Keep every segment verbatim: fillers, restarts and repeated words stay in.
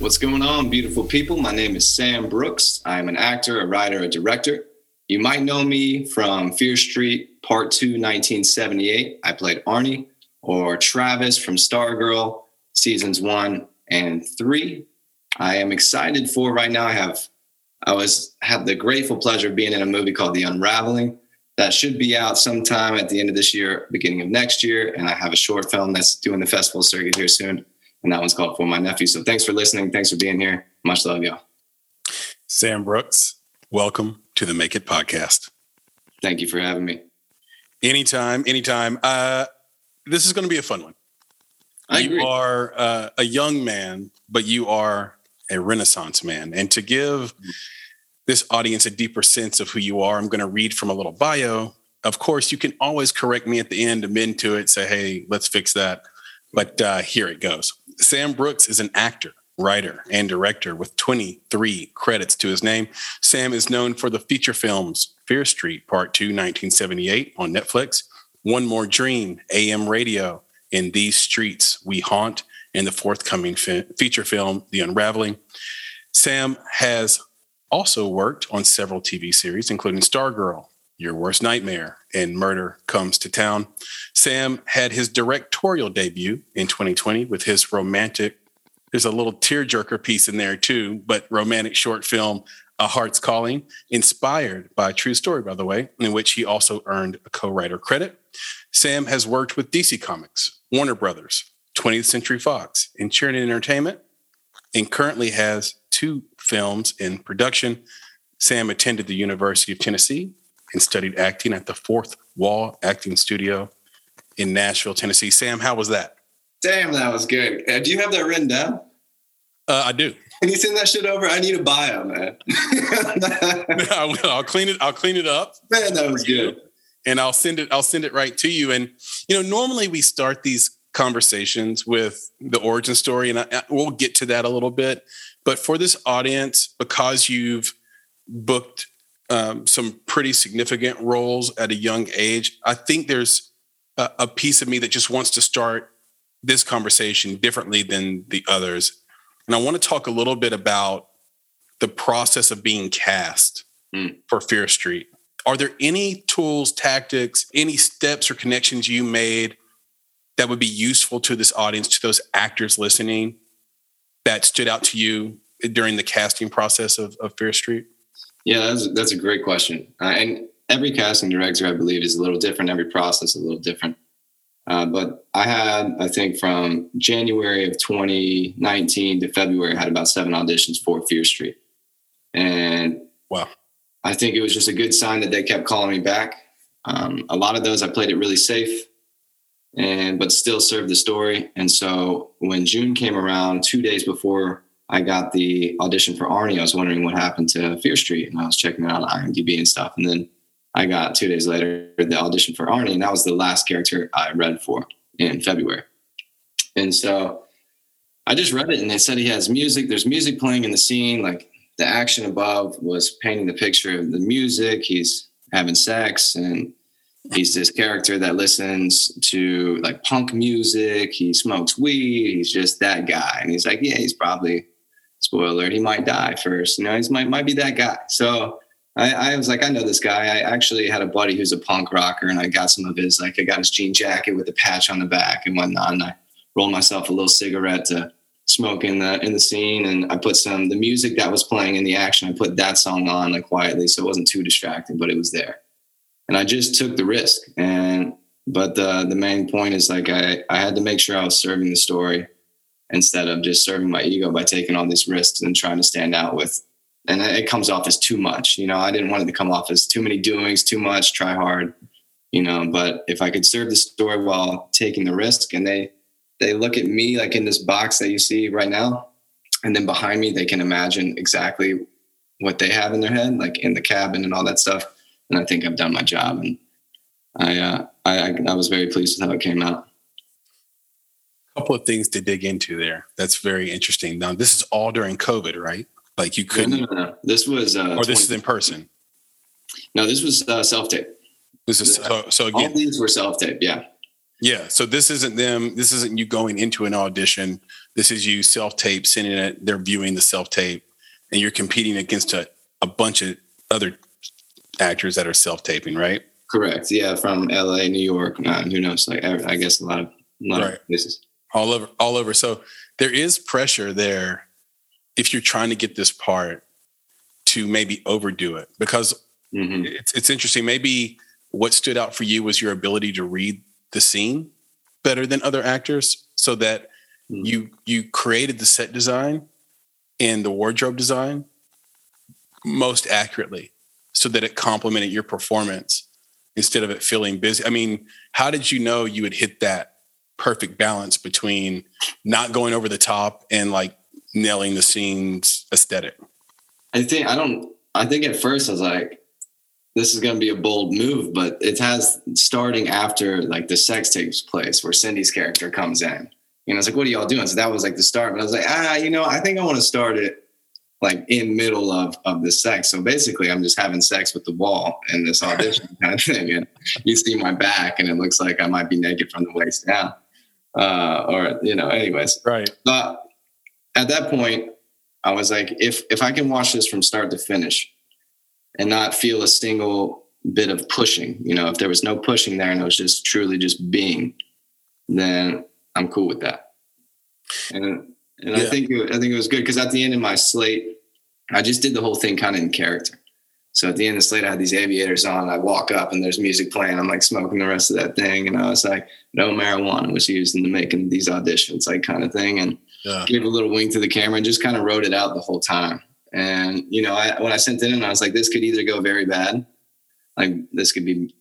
What's going on, beautiful people? My name is Sam Brooks. I'm an actor, a writer, a director. You might know me from Fear Street, Part two, nineteen seventy-eight. I played Arnie, or Travis from Stargirl, Seasons one and three. I am excited for right now. I have I was have the grateful pleasure of being in a movie called The Unraveling. That should be out sometime at the end of this year, beginning of next year. And I have a short film that's doing the festival circuit here soon. And that one's called For My Nephew. So thanks for listening. Thanks for being here. Much love, y'all. Sam Brooks, welcome to the Make It podcast. Thank you for having me. Anytime, anytime. Uh, this is going to be a fun one. I agree. You are uh, a young man, but you are a Renaissance man. And to give this audience a deeper sense of who you are, I'm going to read from a little bio. Of course, you can always correct me at the end, amend to it, say, hey, let's fix that. But uh, here it goes. Sam Brooks is an actor, writer, and director with twenty-three credits to his name. Sam is known for the feature films Fear Street, Part two, nineteen seventy-eight on Netflix, One More Dream, A M Radio, In These Streets We Haunt, and the forthcoming fe- feature film, The Unraveling. Sam has also worked on several T V series, including Stargirl, Your Worst Nightmare, and Murder Comes to Town. Sam had his directorial debut in twenty twenty with his romantic, there's a little tearjerker piece in there too, but romantic short film, A Heart's Calling, inspired by a true story, by the way, in which he also earned a co-writer credit. Sam has worked with D C Comics, Warner Brothers, twentieth Century Fox, and Sheridan Entertainment, and currently has two films in production. Sam attended the University of Tennessee and studied acting at the Fourth Wall Acting Studio in Nashville, Tennessee. Sam, how was that? Damn, that was good. Uh, do you have that written down? Uh, I do. Can you send that shit over? I need a bio, man. No, I will. I'll clean it. I'll clean it up. Man, that was good. And I'll send it. I'll send it right to you. And you know, normally we start these conversations with the origin story, and I, I, we'll get to that a little bit. But for this audience, because you've booked Um, some pretty significant roles at a young age, I think there's a, a piece of me that just wants to start this conversation differently than the others. And I want to talk a little bit about the process of being cast mm. for Fear Street. Are there any tools, tactics, any steps or connections you made that would be useful to this audience, to those actors listening, that stood out to you during the casting process of, of Fear Street? Yeah, that's, that's a great question. Uh, and every casting director, I believe, is a little different. Every process is a little different. Uh, but I had, I think, from January of twenty nineteen to February, I had about seven auditions for Fear Street. And wow, I think it was just a good sign that they kept calling me back. Um, a lot of those, I played it really safe, and but still served the story. And so when June came around, two days before I got the audition for Arnie, I was wondering what happened to Fear Street, and I was checking it out on I M D B and stuff. And then I got two days later the audition for Arnie, and that was the last character I read for in February. And so I just read it, and it said he has music. There's music playing in the scene. Like the action above was painting the picture of the music. He's having sex, and he's this character that listens to like punk music. He smokes weed. He's just that guy. And he's like, yeah, he's probably, spoiler alert, he might die first. You know, he might might be that guy. So I, I was like, I know this guy. I actually had a buddy who's a punk rocker, and I got some of his, like I got his jean jacket with a patch on the back and whatnot. And I rolled myself a little cigarette to smoke in the, in the scene. And I put some, the music that was playing in the action, I put that song on like quietly. So it wasn't too distracting, but it was there. And I just took the risk. And, but the, the main point is like, I, I had to make sure I was serving the story instead of just serving my ego by taking all these risks and trying to stand out with, and it comes off as too much. You know, I didn't want it to come off as too many doings, too much, try hard. you know, but if I could serve the story while taking the risk, and they, they look at me like in this box that you see right now, and then behind me, they can imagine exactly what they have in their head, like in the cabin and all that stuff. And I think I've done my job, and I, uh, I, I was very pleased with how it came out. A couple of things to dig into there. That's very interesting. Now, this is all during COVID, right? Like you couldn't. No, no, no. This was. Uh, or this twenty- is in person. No, this was uh, self-tape. This is so, so again. All these were self-tape. Yeah. Yeah. So this isn't them. This isn't you going into an audition. This is you self-tape, sending it. They're viewing the self-tape, and you're competing against a, a bunch of other actors that are self-taping, right? Correct. Yeah, from L A, New York, uh, who knows? Like, I, I guess a lot of, a lot right. of places. All over, all over. So there is pressure there if you're trying to get this part to maybe overdo it, because mm-hmm. it's, it's interesting. Maybe what stood out for you was your ability to read the scene better than other actors, so that mm-hmm. you you created the set design and the wardrobe design most accurately, so that it complemented your performance, instead of it feeling busy. I mean, how did you know you would hit that perfect balance between not going over the top and like nailing the scene's aesthetic? I think, I don't, I think at first I was like, this is going to be a bold move, but it has starting after like the sex takes place where Cindy's character comes in, you know, it's like, what are y'all doing? So that was like the start. But I was like, ah, you know, I think I want to start it like in middle of, of the sex. So basically I'm just having sex with the wall in this audition kind of thing. And you see my back and it looks like I might be naked from the waist down. Uh, or, you know, anyways. Right. But at that point I was like, if, if I can watch this from start to finish and not feel a single bit of pushing, you know, if there was no pushing there and it was just truly just being, then I'm cool with that. And And yeah. I think it, I think it was good, because at the end of my slate, I just did the whole thing kind of in character. So at the end of the slate, I had these aviators on. I walk up and there's music playing. I'm like smoking the rest of that thing. And I was like, no marijuana was used in the making of these auditions, like kind of thing. And yeah. gave a little wink to the camera and just kind of wrote it out the whole time. And, you know, I, when I sent it in, I was like, this could either go very bad. Like this could be,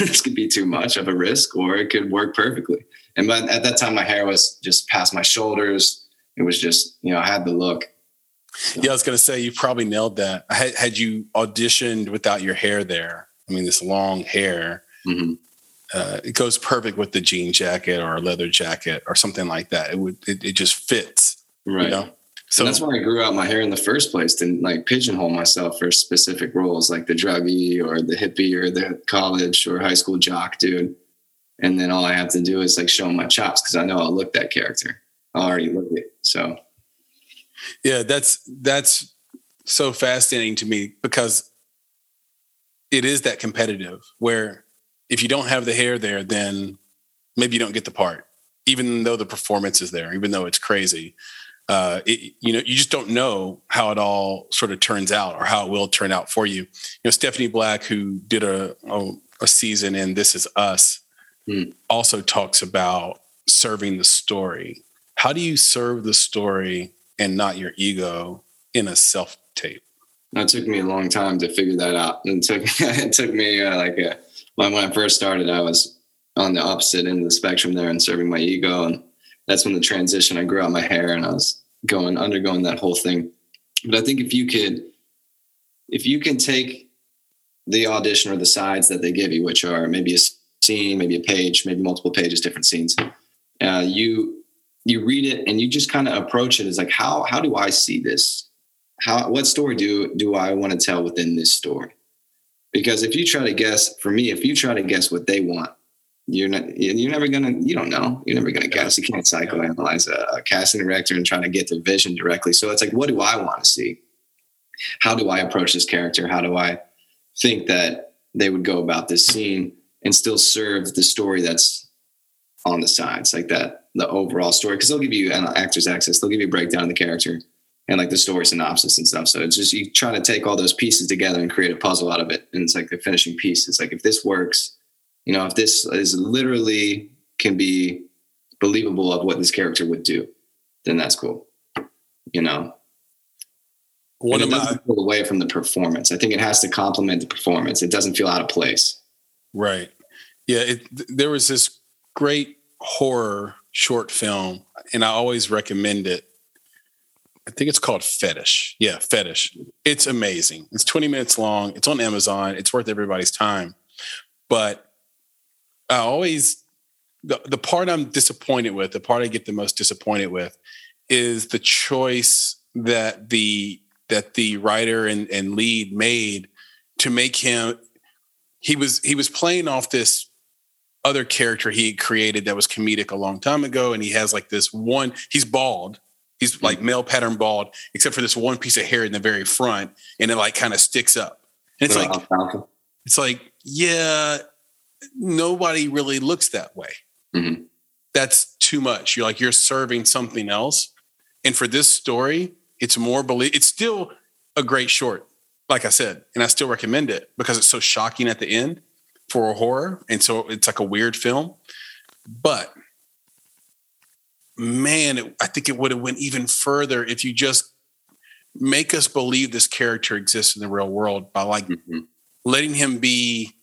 this could be too much of a risk, or it could work perfectly. And but at that time, my hair was just past my shoulders. It was just, you know, I had the look. So. Yeah, I was going to say, you probably nailed that. Had, had you auditioned without your hair there, I mean, this long hair, mm-hmm. uh, it goes perfect with the jean jacket or a leather jacket or something like that. It would, it, it just fits. Right. You know? So and that's why I grew out my hair in the first place, to like pigeonhole myself for specific roles, like the druggie or the hippie or the college or high school jock dude. And then all I have to do is like show my chops, because I know I'll look that character. I already looked it. So, yeah, that's that's so fascinating to me, because it is that competitive, where if you don't have the hair there, then maybe you don't get the part, even though the performance is there, even though it's crazy. Uh, it, you know, you just don't know how it all sort of turns out, or how it will turn out for you. You know, Stephanie Black, who did a a, a season in This Is Us, mm. also talks about serving the story. How do you serve the story and not your ego in a self-tape? It took me a long time to figure that out. It took, it took me uh, like a, when I first started, I was on the opposite end of the spectrum there and serving my ego. And that's when the transition, I grew out my hair and I was going, undergoing that whole thing. But I think if you could, if you can take the audition or the sides that they give you, which are maybe a scene, maybe a page, maybe multiple pages, different scenes, uh, you... you read it and you just kind of approach it as like, how, how do I see this? How, what story do, do I want to tell within this story? Because if you try to guess, for me, if you try to guess what they want, you're not, you're never going to, you don't know, you're never going to guess. You can't psychoanalyze a, a casting director and try to get their vision directly. So it's like, what do I want to see? How do I approach this character? How do I think that they would go about this scene and still serve the story that's on the sides, like that, the overall story, because they'll give you an actor's access. They'll give you a breakdown of the character and like the story synopsis and stuff. So it's just, you try to take all those pieces together and create a puzzle out of it. And it's like the finishing piece. It's like, if this works, you know, if this is literally can be believable of what this character would do, then that's cool. You know, what it doesn't pull away from the performance. I think it has to complement the performance. It doesn't feel out of place. Right. Yeah, it, there was this great horror short film, and I always recommend it. I think it's called Fetish. Yeah, Fetish. It's amazing. It's twenty minutes long. It's on Amazon. It's worth everybody's time. But I always, the, the part I'm disappointed with, the part I get the most disappointed with is the choice that the that the writer and, and lead made to make him, he was he was playing off this other character he had created that was comedic a long time ago. And he has like this one, he's bald. He's like male pattern bald, except for this one piece of hair in the very front. And it like kind of sticks up. And it's like, it's like, yeah, nobody really looks that way. Mm-hmm. That's too much. You're like, you're serving something else. And for this story, it's more believe. It's still a great short, like I said, and I still recommend it because it's so shocking at the end for a horror. And so it's like a weird film, but man, it, I think it would have went even further if you just make us believe this character exists in the real world by like mm-hmm. letting him be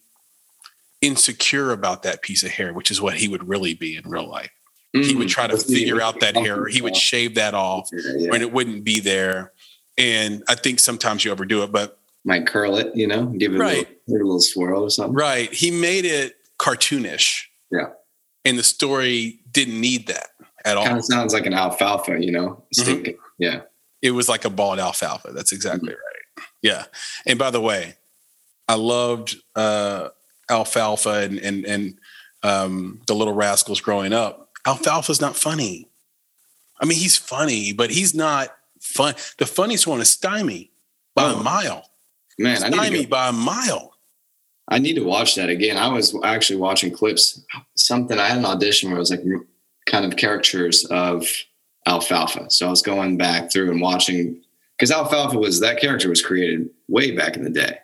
insecure about that piece of hair, which is what he would really be in real life. Mm-hmm. He would try to figure out that hair, or he would shave that off yeah. and it wouldn't be there. And I think sometimes you overdo it, but might curl it, you know, give it right. a, little, a little swirl or something. Right. He made it cartoonish. Yeah. And the story didn't need that at all. Kind of sounds like an alfalfa, you know, stinking. Mm-hmm. Yeah. It was like a bald alfalfa. That's exactly mm-hmm. right. Yeah. And by the way, I loved uh, Alfalfa and, and, and um, the Little Rascals growing up. Alfalfa's not funny. I mean, he's funny, but he's not fun. The funniest one is Stymie by oh. a mile. Man, Stymie I need to go. by a mile. I need to watch that again. I was actually watching clips. Something I had an audition where it was like kind of caricatures of Alfalfa. So I was going back through and watching because Alfalfa was that character was created way back in the day.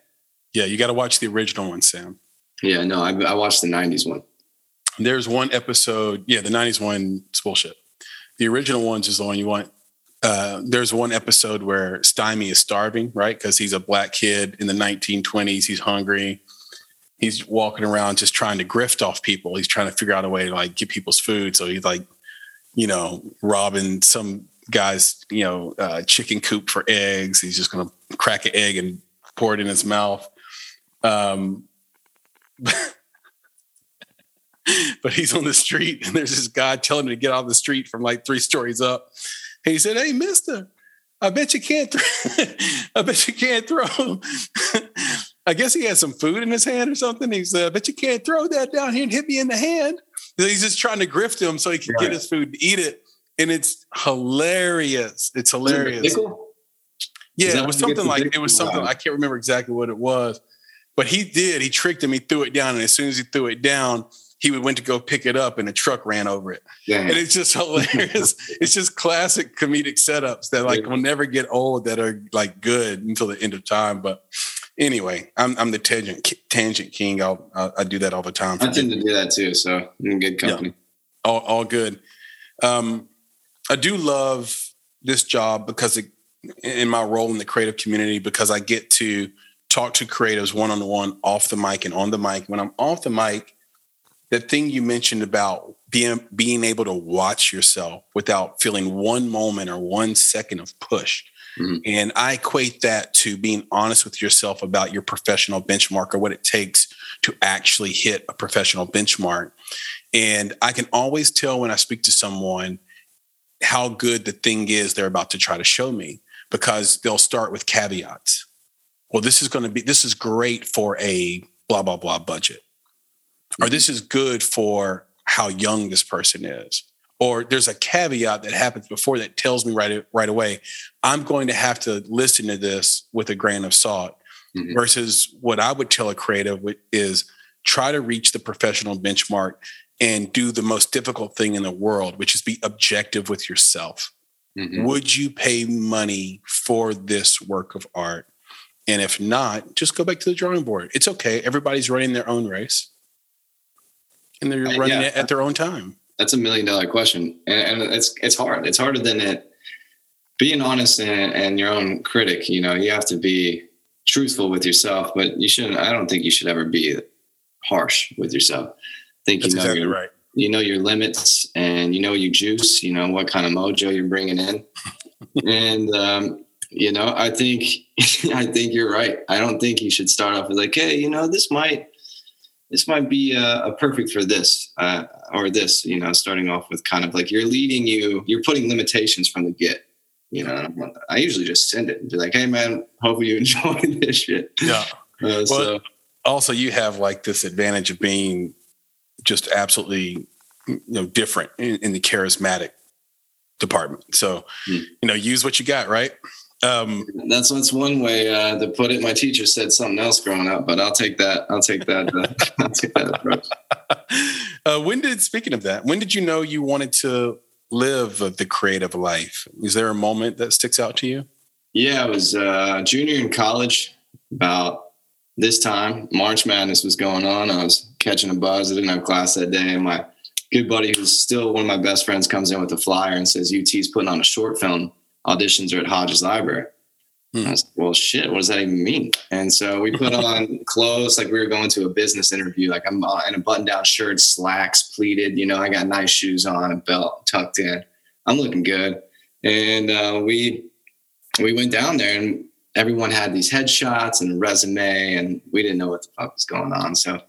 Yeah, you got to watch the original one, Sam. Yeah, no, I, I watched the nineties one. There's one episode. Yeah, the nineties one is bullshit. The original one's is the one you want. Uh, there's one episode where Stymie is starving, right? Because he's a black kid in the nineteen twenties. He's hungry. He's walking around just trying to grift off people. He's trying to figure out a way to like get people's food. So he's like, you know, robbing some guy's, you know, uh, chicken coop for eggs. He's just going to crack an egg and pour it in his mouth. Um, but he's on the street and there's this guy telling him to get out of the street from like three stories up. And he said, "Hey, mister, I bet you can't, th- I bet you can't throw him." I guess he had some food in his hand or something. He said, "I bet you can't throw that down here and hit me in the hand." He's just trying to grift him so he can right. get his food to eat it. And it's hilarious. It's hilarious. Yeah, it was something like, it was something, I can't remember exactly what it was, but he did, he tricked him. He threw it down. And as soon as he threw it down, he went to go pick it up and a truck ran over it. Yeah. And it's just hilarious. It's just classic comedic setups that like yeah. will never get old, that are like good until the end of time. But anyway, I'm, I'm the tangent, tangent king. I'll, I'll, I do that all the time. I tend to do that too. So I'm in good company. Yeah. All, all good. Um, I do love this job because it, in my role in the creative community, because I get to talk to creatives one-on-one off the mic and on the mic. When I'm off the mic, the thing you mentioned about being being able to watch yourself without feeling one moment or one second of push. Mm-hmm. And I equate that to being honest with yourself about your professional benchmark or what it takes to actually hit a professional benchmark. And I can always tell when I speak to someone how good the thing is they're about to try to show me, because they'll start with caveats. Well, this is going to be, this is great for a blah, blah, blah budget. Or this is good for how young this person is. Or there's a caveat that happens before that tells me right, right away, I'm going to have to listen to this with a grain of salt. Mm-hmm. Versus what I would tell a creative is try to reach the professional benchmark and do the most difficult thing in the world, which is be objective with yourself. Mm-hmm. Would you pay money for this work of art? And if not, just go back to the drawing board. It's okay. Everybody's running their own race. And they're running yeah, it at their own time. That's a million dollar question. And, and it's it's hard. It's harder than it being honest and, and your own critic. You know, you have to be truthful with yourself, but you shouldn't, I don't think you should ever be harsh with yourself. I think That's you know exactly your, right. You know your limits, and you know you juice. You know what kind of mojo you're bringing in, and um, you know I think I think you're right. I don't think you should start off with like, hey, you know this might this might be a, a perfect for this uh, or this. You know, starting off with kind of like you're leading you, you're putting limitations from the get. You know, I usually just send it and be like, hey, man, hopefully you enjoy this shit. Yeah. Uh, well, so. Also, you have like this advantage of being just absolutely, you know, different in, in the charismatic department. So, mm. you know, use what you got, right? Um, that's that's one way uh, to put it. My teacher said something else growing up, but I'll take that. I'll take that. Uh, I'll take that approach. Uh, when did, speaking of that, when did you know you wanted to live the creative life? Is there a moment that sticks out to you? Yeah, I was uh junior in college about this time. March Madness was going on. I was catching a buzz. I didn't have class that day. And my good buddy, who's still one of my best friends, comes in with a flyer and says, U T's putting on a short film. Auditions are at Hodges Library. Hmm. I was like, well, shit, what does that even mean? And so we put on clothes like we were going to a business interview. Like I'm in a button-down shirt, slacks, pleated. You know, I got nice shoes on, a belt tucked in. I'm looking good. And uh, we we went down there, and everyone had these headshots and a resume, and we didn't know what the fuck was going on. So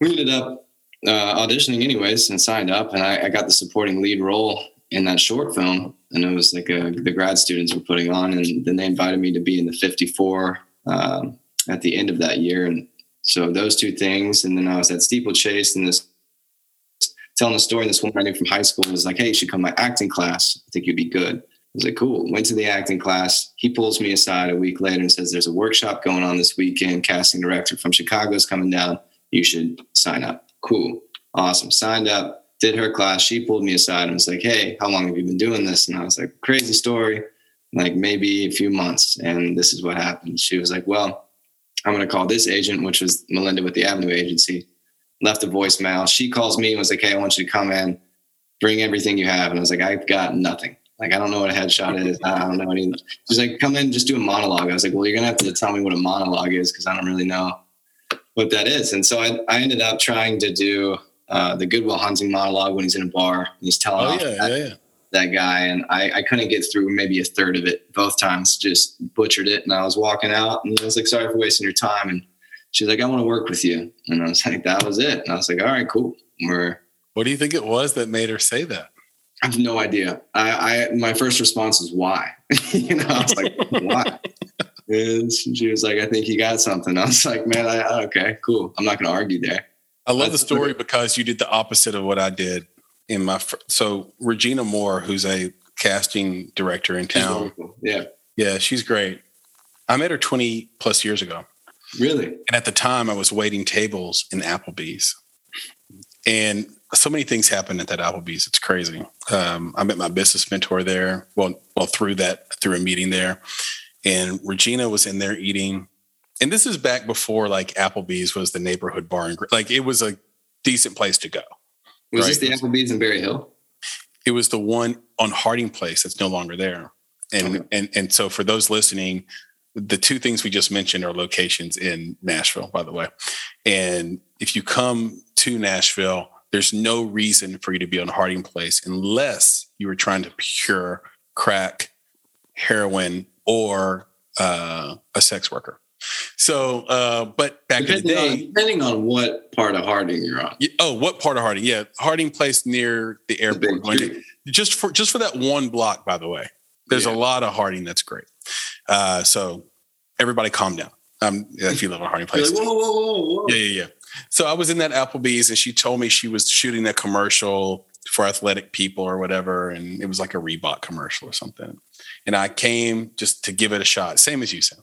we ended up uh, auditioning anyways and signed up, and I, I got the supporting lead role in that short film. And it was like a, the grad students were putting on, and then they invited me to be in the fifty-four um, at the end of that year. And so those two things. And then I was at Steeplechase, and this telling a story. This woman I knew from high school was like, hey, you should come to my acting class. I think you'd be good. I was like, cool. Went to the acting class. He pulls me aside a week later and says, there's a workshop going on this weekend. Casting director from Chicago is coming down. You should sign up. Cool. Awesome. Signed up. Did her class. She pulled me aside and was like, hey, how long have you been doing this? And I was like, crazy story, like maybe a few months. And this is what happened. She was like, well, I'm going to call this agent, which was Melinda with the Avenue Agency. Left a voicemail. She calls me and was like, hey, I want you to come in, bring everything you have. And I was like, I've got nothing. Like, I don't know what a headshot is. I don't know anything. She's like, come in, just do a monologue. I was like, well, you're going to have to tell me what a monologue is, because I don't really know what that is. And so I, I ended up trying to do Uh, the Goodwill Hunting monologue when he's in a bar and he's telling oh, yeah, that, yeah, yeah. that guy. And I, I couldn't get through maybe a third of it both times, just butchered it. And I was walking out and I was like, sorry for wasting your time. And she's like, I want to work with you. And I was like, that was it. And I was like, all right, cool. We're, what do you think it was that made her say that? I have no idea. I, I my first response was why? You know, I was like, why? And she was like, I think you got something. I was like, man, I, okay, cool. I'm not going to argue there. I love the story because you did the opposite of what I did in my. Fr- so Regina Moore, who's a casting director in town. Yeah. Yeah. She's great. I met her twenty plus years ago. Really? And at the time I was waiting tables in Applebee's, and so many things happened at that Applebee's. It's crazy. Um, I met my business mentor there. Well, well through that, through a meeting there, and Regina was in there eating. And this is back before like Applebee's was the neighborhood bar and like it was a decent place to go. Was right? This the Applebee's in Berry Hill? It was the one on Harding Place that's no longer there. And okay. and and so for those listening, the two things we just mentioned are locations in Nashville, by the way. And if you come to Nashville, there's no reason for you to be on Harding Place unless you were trying to cure crack, heroin, or uh, a sex worker. So, uh, but back depending in the day, on, depending on what part of Harding you're on. Oh, what part of Harding? Yeah. Harding Place near the airport. The just for, just for that one block, by the way, there's yeah. a lot of Harding. That's great. Uh, so everybody calm down. Um, if you live on Harding Place. Like, whoa, whoa, whoa, whoa. Yeah, yeah, yeah. So I was in that Applebee's and she told me she was shooting that commercial for athletic people or whatever. And it was like a Reebok commercial or something. And I came just to give it a shot. Same as you, Sam.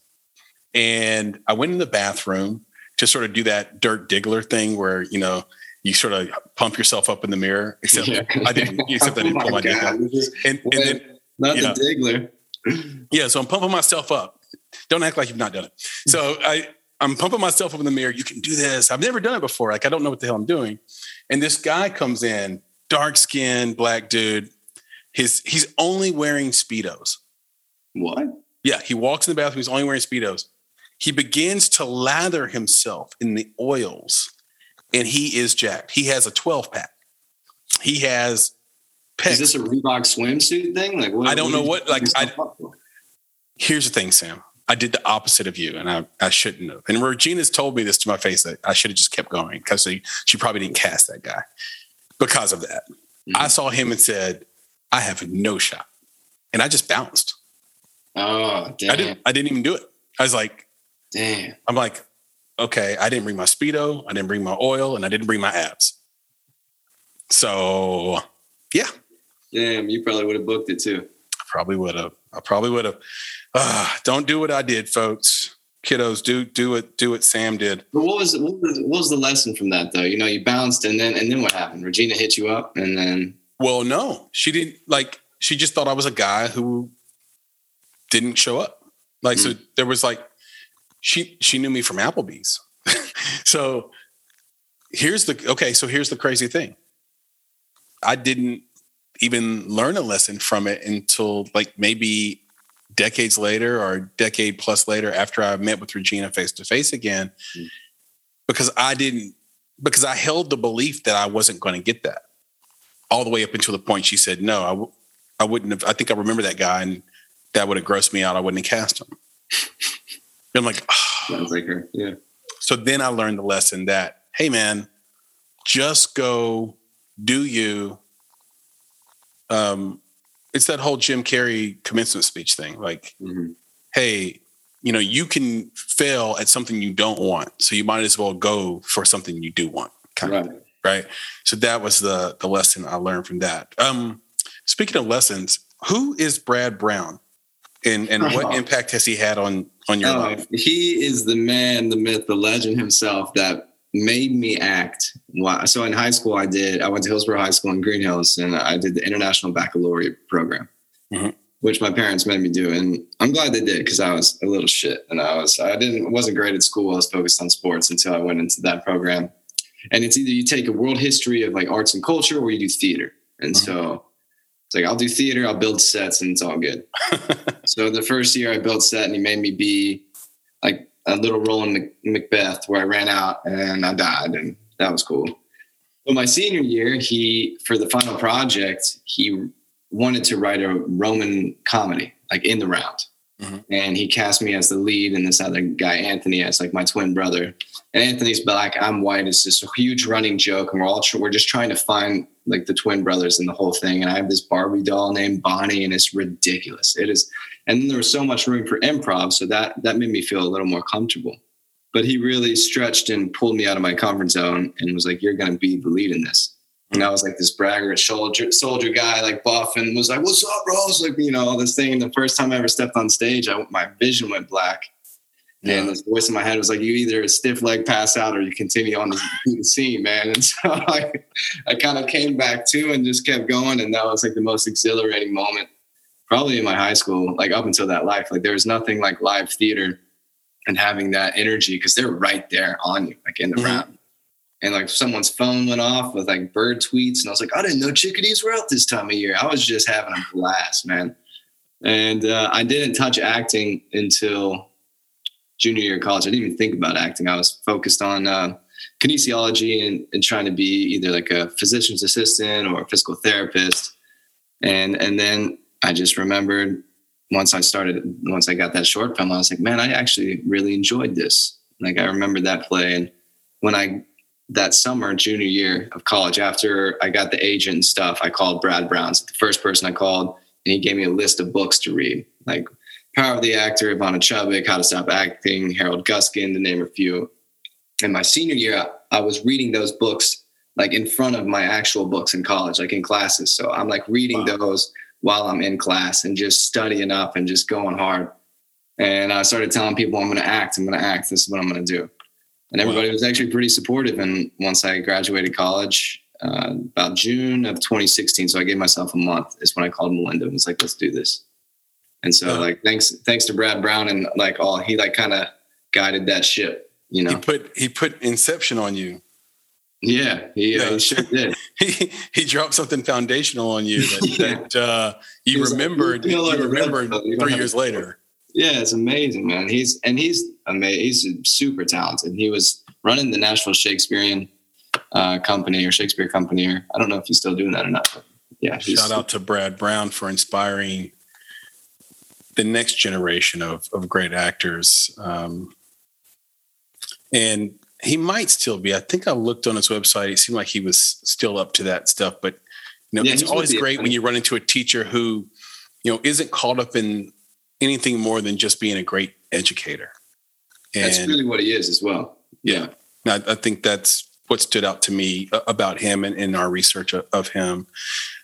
And I went in the bathroom to sort of do that Dirk Diggler thing where, you know, you sort of pump yourself up in the mirror. Except yeah. I didn't, except I didn't oh pull my, my dick up. And, and then, not the know, Diggler. Yeah. So I'm pumping myself up. Don't act like you've not done it. So I, I'm pumping myself up in the mirror. You can do this. I've never done it before. Like, I don't know what the hell I'm doing. And this guy comes in, dark skinned, black dude. His, he's only wearing Speedos. What? Yeah. He walks in the bathroom. He's only wearing Speedos. He begins to lather himself in the oils and he is jacked. He has a twelve pack. He has pecs. Is this a Reebok swimsuit thing? Like, what I don't know what, like, I, here's the thing, Sam. I did the opposite of you, and I, I shouldn't have. And Regina's told me this to my face that I should have just kept going because she, she probably didn't cast that guy because of that. Mm-hmm. I saw him and said, I have no shot. And I just bounced. Oh, damn. I didn't, I didn't even do it. I was like, damn. I'm like, okay, I didn't bring my Speedo. I didn't bring my oil, and I didn't bring my abs. So, yeah. Damn, you probably would have booked it too. I probably would have. I probably would have. Uh, don't do what I did, folks. Kiddos, do do it. Do what Sam did. But what was what was, what was the lesson from that though? You know, you bounced, and then and then what happened? Regina hit you up, and then. Well, no, she didn't. Like, she just thought I was a guy who didn't show up. Like, mm-hmm. So there was like, she she knew me from Applebee's. So here's the okay. So here's the crazy thing. I didn't even learn a lesson from it until like maybe decades later or a decade plus later after I met with Regina face to face again, mm-hmm. because I didn't, because I held the belief that I wasn't going to get that all the way up until the point she said, no, I, w- I wouldn't have, I think I remember that guy and that would have grossed me out. I wouldn't have cast him. I'm like, oh. Sounds like her. Yeah. So then I learned the lesson that, hey man, just go do you. Um, it's that whole Jim Carrey commencement speech thing. Like, mm-hmm. hey, you know, you can fail at something you don't want, so you might as well go for something you do want. Kind right. of thing, right. So that was the the lesson I learned from that. Um, speaking of lessons, who is Brad Brown, and and oh. what impact has he had on on your oh, life? He is the man, the myth, the legend himself. That. Made me act. So in high school, I did. I went to Hillsborough High School in Green Hills, and I did the International Baccalaureate program, mm-hmm. which my parents made me do, and I'm glad they did because I was a little shit, and I was I didn't wasn't great at school. I was focused on sports until I went into that program, and it's either you take a world history of like arts and culture, or you do theater, and mm-hmm. so it's like I'll do theater, I'll build sets, and it's all good. So the first year I built set, and he made me be like. A little role in Macbeth where I ran out and I died, and that was cool. But my senior year, he for the final project, he wanted to write a Roman comedy, like In the Round, mm-hmm. and he cast me as the lead and this other guy Anthony as like my twin brother. And Anthony's black, I'm white. It's just a huge running joke, and we're all tr- we're just trying to find like the twin brothers in the whole thing. And I have this Barbie doll named Bonnie, and it's ridiculous. It is. And then there was so much room for improv, so that that made me feel a little more comfortable. But he really stretched and pulled me out of my comfort zone and was like, you're going to be the lead in this. And I was like this braggart soldier, soldier guy, like buff, and was like, what's up, bro? I was like, you know, all this thing. And the first time I ever stepped on stage, I, my vision went black. Yeah. And this voice in my head was like, you either stiff leg pass out or you continue on to the scene, man. And so I, I kind of came back to and just kept going. And that was like the most exhilarating moment. Probably in my high school, like up until that life, like there was nothing like live theater and having that energy because they're right there on you, like in the mm-hmm. round. And like someone's phone went off with like bird tweets. And I was like, I didn't know chickadees were out this time of year. I was just having a blast, man. And uh, I didn't touch acting until junior year of college. I didn't even think about acting. I was focused on uh, kinesiology and, and trying to be either like a physician's assistant or a physical therapist. And, and then, I just remembered once I started, once I got that short film, I was like, man, I actually really enjoyed this. Like, I remember that play. And when I, that summer, junior year of college, after I got the agent and stuff, I called Brad Brown. He's the first person I called, and he gave me a list of books to read, like Power of the Actor, Ivana Chubbuck, How to Stop Acting, Harold Guskin, to name a few. And my senior year, I was reading those books, like in front of my actual books in college, like in classes. So I'm like reading wow. those while I'm in class and just studying up and just going hard. And I started telling people, I'm going to act, I'm going to act. This is what I'm going to do. And everybody wow. was actually pretty supportive. And once I graduated college, uh, about June of twenty sixteen, so I gave myself a month, is when I called Melinda and was like, let's do this. And so yeah. like, thanks, thanks to Brad Brown and like all, he like kind of guided that ship, you know, he put, he put Inception on you. Yeah, he, yeah. Uh, he sure did. he, he dropped something foundational on you that, that uh, you remembered. Like, you remembered three years later. Yeah, it's amazing, man. He's and he's amazing. He's super talented. He was running the Nashville Shakespearean uh, company or Shakespeare company, or I don't know if he's still doing that or not. But yeah. Shout out to Brad Brown for inspiring the next generation of, of great actors. Um, and he might still be, I think I looked on his website. It seemed like he was still up to that stuff, but you know, yeah, it's always great funny. When you run into a teacher who, you know, isn't caught up in anything more than just being a great educator. And that's really what he is as well. Yeah. I, I think that's what stood out to me about him and in our research of him.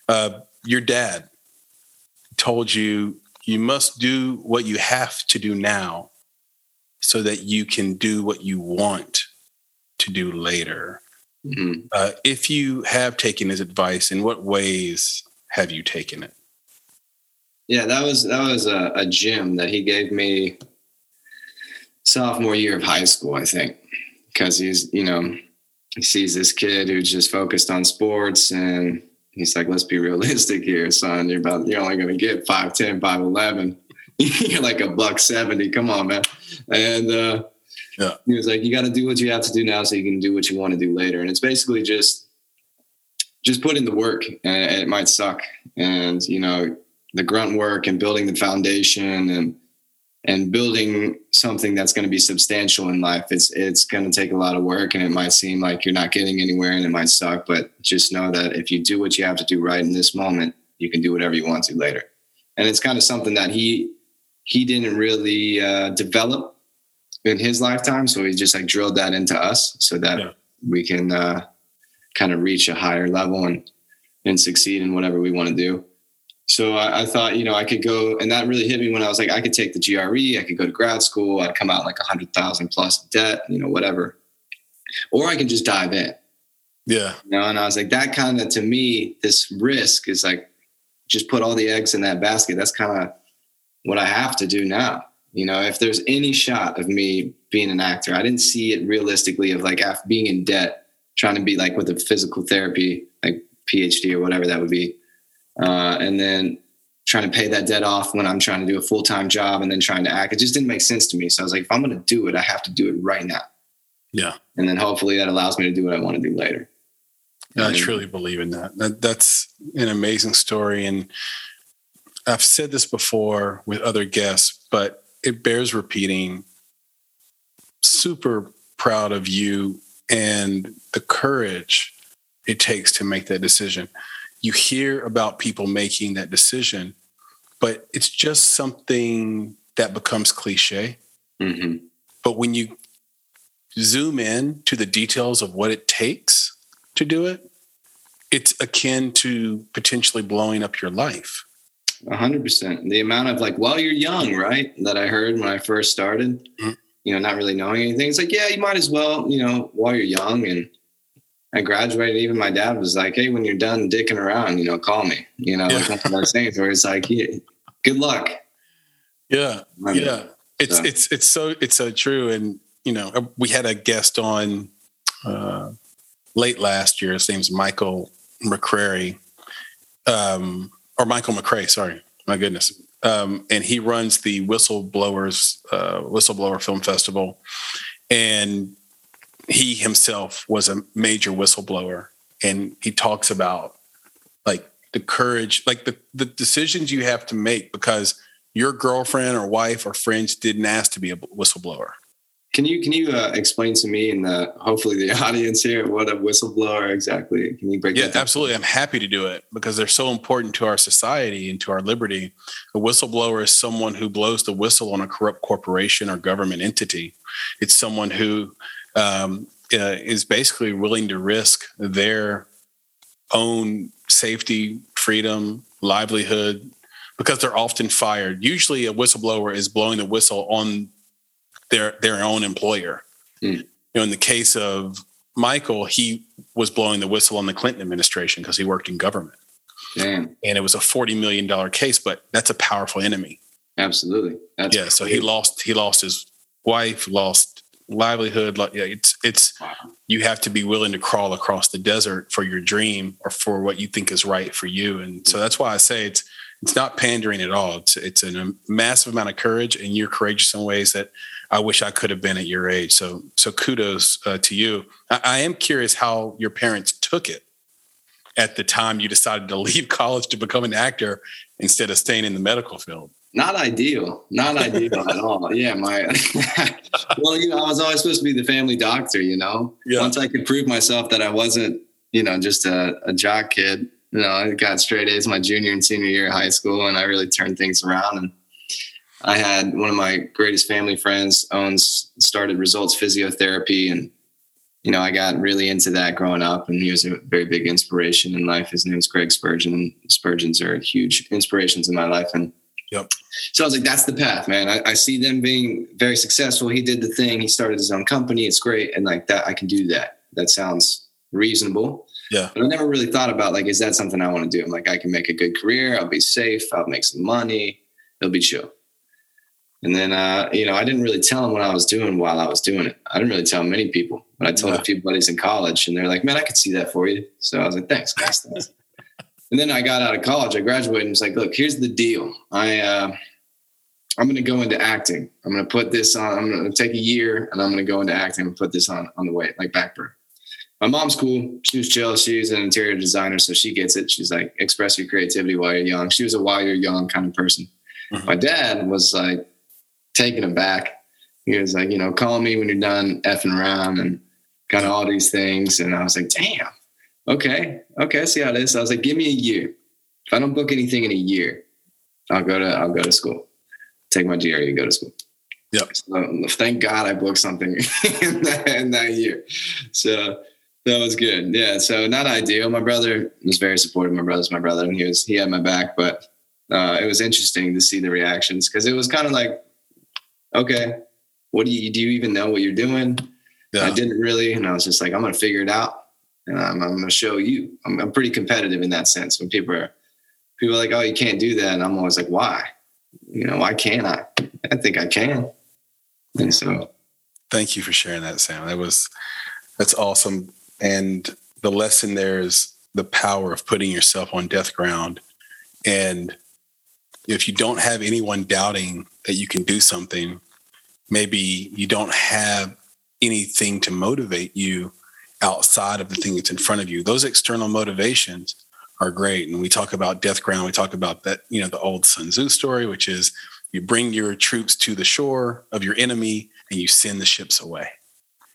Uh, your dad told you, you must do what you have to do now so that you can do what you want to do later. Mm-hmm. Uh, if you have taken his advice, in what ways have you taken it? Yeah, that was that was a, a gem that he gave me sophomore year of high school, I think, because he's, you know, he sees this kid who's just focused on sports, and he's like, let's be realistic here, son. You're about you're only going to get five ten, five eleven. You're like a buck seventy. Come on, man. And uh, yeah. He was like, you got to do what you have to do now so you can do what you want to do later. And it's basically just, just put in the work, and it might suck. And, you know, the grunt work and building the foundation and, and building something that's going to be substantial in life. It's, it's going to take a lot of work, and it might seem like you're not getting anywhere and it might suck, but just know that if you do what you have to do right in this moment, you can do whatever you want to later. And it's kind of something that he, he didn't really uh, develop in his lifetime. So he just like drilled that into us so that yeah. we can uh, kind of reach a higher level and, and succeed in whatever we want to do. So I, I thought, you know, I could go, and that really hit me when I was like, I could take the G R E, I could go to grad school, I'd come out like a hundred thousand plus debt, you know, whatever, or I can just dive in. Yeah. You know, and I was like, that kind of, to me, this risk is like, just put all the eggs in that basket. That's kind of what I have to do now. You know, if there's any shot of me being an actor, I didn't see it realistically of like after being in debt, trying to be like with a physical therapy, like P H D or whatever that would be. Uh, and then trying to pay that debt off when I'm trying to do a full-time job and then trying to act. It just didn't make sense to me. So I was like, if I'm going to do it, I have to do it right now. Yeah. And then hopefully that allows me to do what I want to do later. Yeah, I truly believe in that. that. That's an amazing story. And I've said this before with other guests, but it bears repeating. Super proud of you and the courage it takes to make that decision. You hear about people making that decision, but it's just something that becomes cliche. Mm-hmm. But when you zoom in to the details of what it takes to do it, it's akin to potentially blowing up your life. A hundred percent. The amount of like, while you're young, right, that I heard when I first started, mm-hmm. you know, not really knowing anything. It's like, yeah, you might as well, you know, while you're young. And I graduated. Even my dad was like, "Hey, when you're done dicking around, you know, call me." You know, yeah. like one of those things where it's like, yeah, "Good luck." Yeah, I mean, yeah. It's so. it's it's so it's so true. And you know, we had a guest on uh, late last year. His name's Michael McCrary, um, or Michael McCray. Sorry, my goodness. Um, and he runs the Whistleblowers uh, Whistleblower Film Festival, and he himself was a major whistleblower, and he talks about like the courage, like the, the decisions you have to make because your girlfriend or wife or friends didn't ask to be a whistleblower. Can you, can you uh, explain to me and the, hopefully the audience here, what a whistleblower exactly, can you break yeah, that down? Yeah, absolutely. I'm happy to do it because they're so important to our society and to our liberty. A whistleblower is someone who blows the whistle on a corrupt corporation or government entity. It's someone who, Um, uh, is basically willing to risk their own safety, freedom, livelihood, because they're often fired. Usually a whistleblower is blowing the whistle on their their own employer. Mm. You know, in the case of Michael, he was blowing the whistle on the Clinton administration because he worked in government. Damn. And it was a forty million dollars case, but that's a powerful enemy. Absolutely. That's yeah. Crazy. So he lost, he lost his wife, lost livelihood. Like, yeah, it's it's wow. You have to be willing to crawl across the desert for your dream or for what you think is right for you. And so that's why I say it's it's not pandering at all. It's, it's a massive amount of courage, and you're courageous in ways that I wish I could have been at your age. So, so kudos uh, to you. I, I am curious how your parents took it at the time you decided to leave college to become an actor instead of staying in the medical field. Not ideal. Not ideal at all. Yeah, my well, you know, I was always supposed to be the family doctor, you know. Yeah. Once I could prove myself that I wasn't, you know, just a, a jock kid, you know, I got straight A's my junior and senior year of high school, and I really turned things around. And I had one of my greatest family friends owns started Results Physiotherapy, and you know, I got really into that growing up, and he was a very big inspiration in life. His name is Greg Spurgeon. Spurgeons are huge inspirations in my life. And yep. So I was like, that's the path, man. I, I see them being very successful. He did the thing. He started his own company. It's great. And like that, I can do that. That sounds reasonable. Yeah. But I never really thought about like, is that something I want to do? I'm like, I can make a good career. I'll be safe. I'll make some money. It'll be chill. And then, uh, you know, I didn't really tell him what I was doing while I was doing it. I didn't really tell many people, but I told yeah. a few buddies in college, and they're like, man, I could see that for you. So I was like, thanks, guys. Thanks. And then I got out of college. I graduated and was like, look, here's the deal. I, uh, I'm going to go into acting. I'm going to put this on. I'm going to take a year, and I'm going to go into acting and put this on, on the way, like backburn. My mom's cool. She was chill. She was an interior designer, so she gets it. She's like, express your creativity while you're young. She was a while you're young kind of person. Mm-hmm. My dad was like, taking him back. He was like, you know, call me when you're done effing around and kind of all these things. And I was like, damn, okay. Okay. I see how it is. So I was like, give me a year. If I don't book anything in a year, I'll go to, I'll go to school, take my G R E and go to school. Yep. So thank God I booked something in, that, in that year. So that was good. Yeah. So not ideal. My brother was very supportive. My brother's my brother. And he was, he had my back, but uh, it was interesting to see the reactions. Cause it was kind of like, okay, what do you, do you even know what you're doing? Yeah. I didn't really. And I was just like, I'm going to figure it out. And I'm, I'm going to show you. I'm, I'm pretty competitive in that sense. When people are, people are like, oh, you can't do that. And I'm always like, why? You know, why can't I? I think I can. And so. Thank you for sharing that, Sam. That was, that's awesome. And the lesson there is the power of putting yourself on death ground. And if you don't have anyone doubting that you can do something, maybe you don't have anything to motivate you outside of the thing that's in front of you. Those external motivations are great. And we talk about death ground. We talk about that, you know, the old Sun Tzu story, which is you bring your troops to the shore of your enemy and you send the ships away.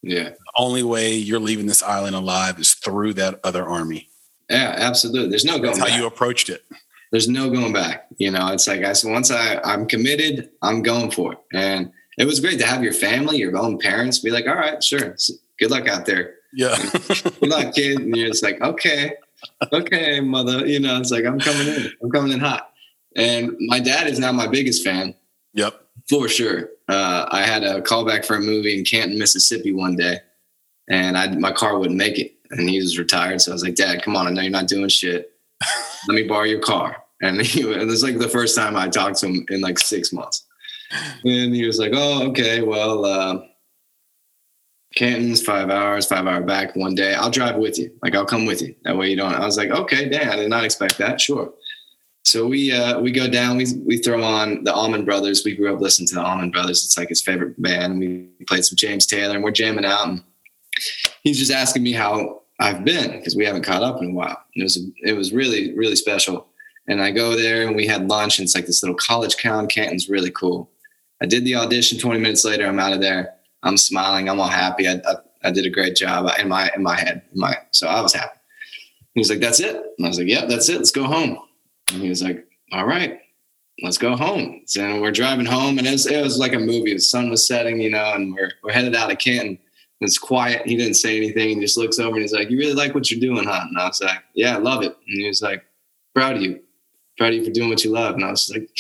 Yeah. The only way you're leaving this island alive is through that other army. Yeah, absolutely. There's no going back. That's how you approached it. There's no going back. You know, it's like I said, once I, I'm committed, I'm going for it. And it was great to have your family, your own parents be like, all right, sure. Good luck out there. Yeah. Good luck, kid. And you're just like, okay, okay, mother. You know, it's like, I'm coming in. I'm coming in hot. And my dad is now my biggest fan. Yep. For sure. Uh, I had a callback for a movie in Canton, Mississippi one day, and I, my car wouldn't make it. And he was retired. So I was like, Dad, come on. I know you're not doing shit. Let me borrow your car. And he was, and it's like the first time I talked to him in like six months. And he was like, oh, okay, well, uh, Canton's five hours, five hour back one day. I'll drive with you. Like, I'll come with you. That way you don't. I was like, okay, Dad, I did not expect that. Sure. So we uh, we go down. We we throw on the Allman Brothers. We grew up listening to the Allman Brothers. It's like his favorite band. We played some James Taylor, and we're jamming out. And he's just asking me how I've been because we haven't caught up in a while. It was it was really, really special. And I go there and we had lunch, and it's like this little college town. Canton's really cool. I did the audition. twenty minutes later, I'm out of there. I'm smiling. I'm all happy. I, I, I did a great job in my in my head. In my, so I was happy. He was like, that's it. And I was like, yep, that's it. Let's go home. And he was like, all right, let's go home. So we're driving home, and it was, it was like a movie. The sun was setting, you know, and we're, we're headed out of Canton. It's quiet. He didn't say anything. He just looks over and he's like, you really like what you're doing, huh? And I was like, yeah, I love it. And he was like, proud of you. Proud of you for doing what you love. And I was like,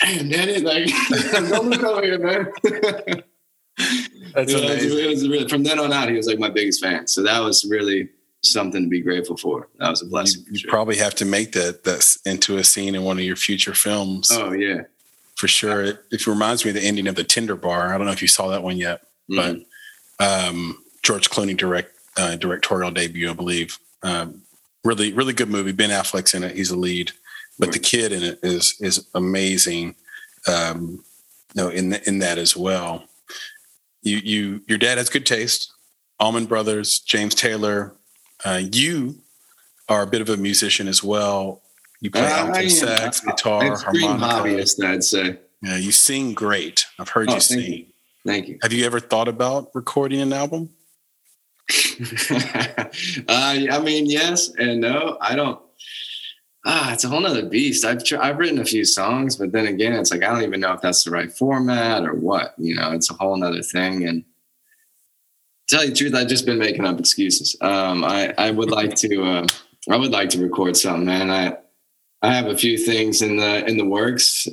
damn, daddy, like, don't look over here, man. That's you know, amazing. It was, it was really, from then on out, he was like my biggest fan. So that was really something to be grateful for. That was a blessing. You, you sure. probably have to make that that's into a scene in one of your future films. Oh, yeah. For sure. Yeah. It, it reminds me of the ending of The Tender Bar. I don't know if you saw that one yet, mm-hmm. but um, George Clooney direct uh, directorial debut, I believe. Um, really, really good movie. Ben Affleck's in it. He's the lead. but the kid in it is is amazing. Um, you know, in the, in that as well. You you your dad has good taste. Allman Brothers, James Taylor. Uh, you are a bit of a musician as well. You play uh, alto, sax, am, guitar, it's harmonica. Hobbyist, I'd say. Yeah, you sing great. I've heard oh, you sing. You. Thank you. Have you ever thought about recording an album? uh, I mean, yes and no. I don't. Ah, it's a whole nother beast. I've tr- I've written a few songs, but then again, it's like I don't even know if that's the right format or what. You know, it's a whole nother thing. And to tell you the truth, I've just been making up excuses. Um, I I would like to uh, I would like to record something, man. I I have a few things in the in the works.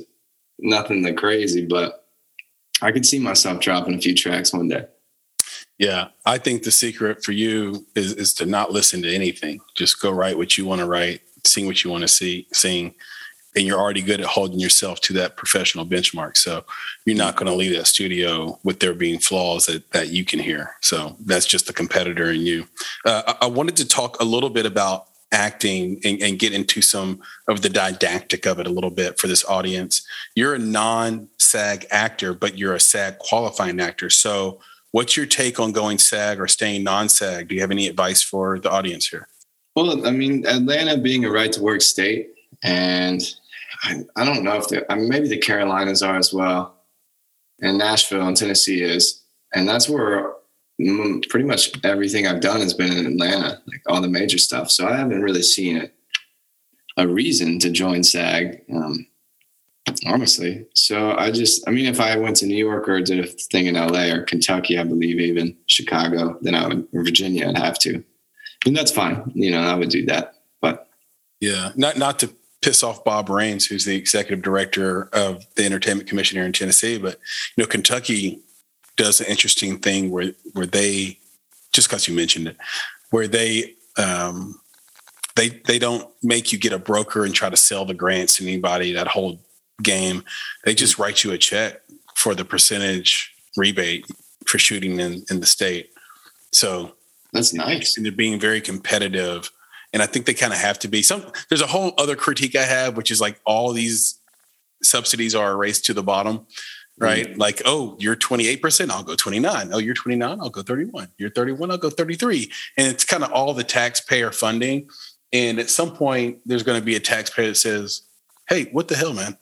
Nothing that crazy, but I could see myself dropping a few tracks one day. Yeah, I think the secret for you is is to not listen to anything. Just go write what you want to write. Sing what you want to see, sing, and you're already good at holding yourself to that professional benchmark. So you're not going to leave that studio with there being flaws that, that you can hear. So that's just the competitor in you. Uh, I, I wanted to talk a little bit about acting and, and get into some of the didactic of it a little bit for this audience. You're a non-SAG actor, but you're a SAG qualifying actor. So what's your take on going SAG or staying non-SAG? Do you have any advice for the audience here? Well, I mean, Atlanta being a right-to-work state, and I, I don't know if the I mean, maybe the Carolinas are as well, and Nashville and Tennessee is, and that's where pretty much everything I've done has been in Atlanta, like all the major stuff. So I haven't really seen it, a reason to join SAG, um, honestly. So I just, I mean, if I went to New York or did a thing in L A or Kentucky, I believe even Chicago, then I would, or Virginia, I'd have to. And that's fine. You know, I would do that. But yeah, not not to piss off Bob Raines, who's the executive director of the Entertainment Commission here in Tennessee. But, you know, Kentucky does an interesting thing where where they, just because you mentioned it, where they um, they they don't make you get a broker and try to sell the grants to anybody, that whole game. They just write you a check for the percentage rebate for shooting in, in the state. So that's nice. And they're being very competitive. And I think they kind of have to be. Some there's a whole other critique I have, which is like all these subsidies are a race to the bottom, right? Mm-hmm. Like, oh, you're twenty-eight percent, I'll go twenty-nine. Oh, you're twenty-nine, I'll go thirty-one. You're thirty-one, I'll go thirty-three. And it's kind of all the taxpayer funding. And at some point, there's going to be a taxpayer that says, hey, what the hell, man?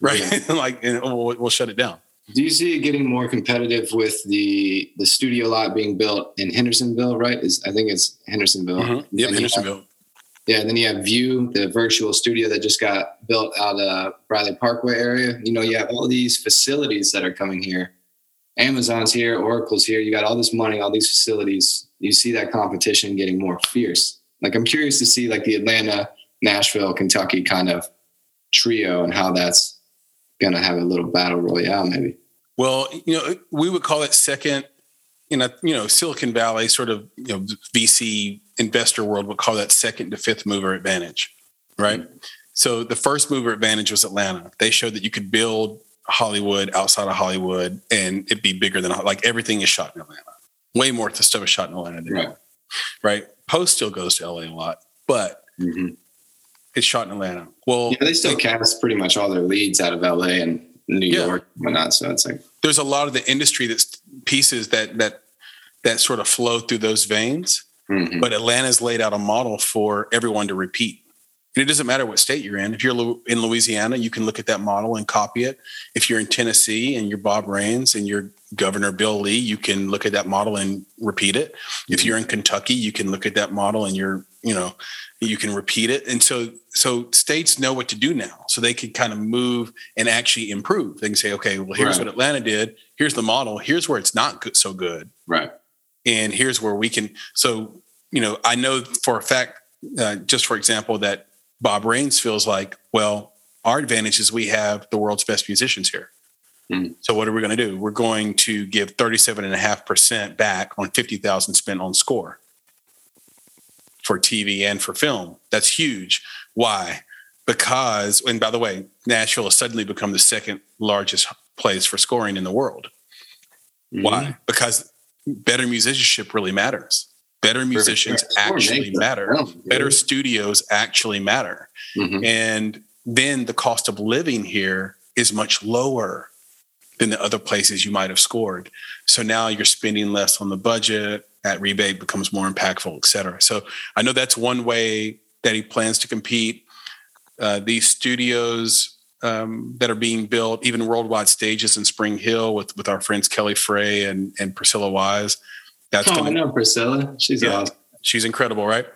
Right? Mm-hmm. like, and we'll, we'll shut it down. Do you see it getting more competitive with the the studio lot being built in Hendersonville, right? Is I think it's Hendersonville. Mm-hmm. Yep, Hendersonville. Have, yeah, and then you have View, the virtual studio that just got built out of Bradley Parkway area. You know, you have all these facilities that are coming here. Amazon's here, Oracle's here. You got all this money, all these facilities. You see that competition getting more fierce. Like, I'm curious to see, like, the Atlanta, Nashville, Kentucky kind of trio and how that's going to have a little battle royale, maybe. Well, you know, we would call it second in a, you know, Silicon Valley sort of, you know, V C investor world would call that second to fifth mover advantage, right? Mm-hmm. So the first mover advantage was Atlanta. They showed that you could build Hollywood outside of Hollywood and it'd be bigger than, like, everything is shot in Atlanta. Way more stuff is shot in Atlanta than right. L A, right? Post still goes to L A a lot, but mm-hmm. it's shot in Atlanta. Well, yeah, they still cast pretty much all their leads out of L A and New yeah. York and whatnot. So it's like there's a lot of the industry that's pieces that that that sort of flow through those veins. Mm-hmm. But Atlanta's laid out a model for everyone to repeat. And it doesn't matter what state you're in. If you're in Louisiana, you can look at that model and copy it. If you're in Tennessee and you're Bob Raines and you're Governor Bill Lee, you can look at that model and repeat it. Mm-hmm. If you're in Kentucky, you can look at that model and you're, you know, you can repeat it. And so, so states know what to do now. So they can kind of move and actually improve. They can say, okay, well, here's right. what Atlanta did. Here's the model. Here's where it's not good, so good. Right. And here's where we can. So, you know, I know for a fact, uh, just for example, that Bob Raines feels like, well, our advantage is we have the world's best musicians here. Mm. So what are we going to do? We're going to give thirty-seven point five percent back on fifty thousand spent on score for T V and for film. That's huge. Why? Because, and by the way, Nashville has suddenly become the second largest place for scoring in the world. Mm. Why? Because better musicianship really matters. Better musicians Perfect. actually matter. Better studios actually matter. Mm-hmm. And then the cost of living here is much lower than the other places you might have scored. So now you're spending less on the budget, that rebate becomes more impactful, et cetera. So I know that's one way that he plans to compete. Uh, these studios um, that are being built, even Worldwide Stages in Spring Hill with, with our friends Kelly Frey and, and Priscilla Wise. That's oh, gonna, I know Priscilla. She's yeah, awesome. She's incredible, right?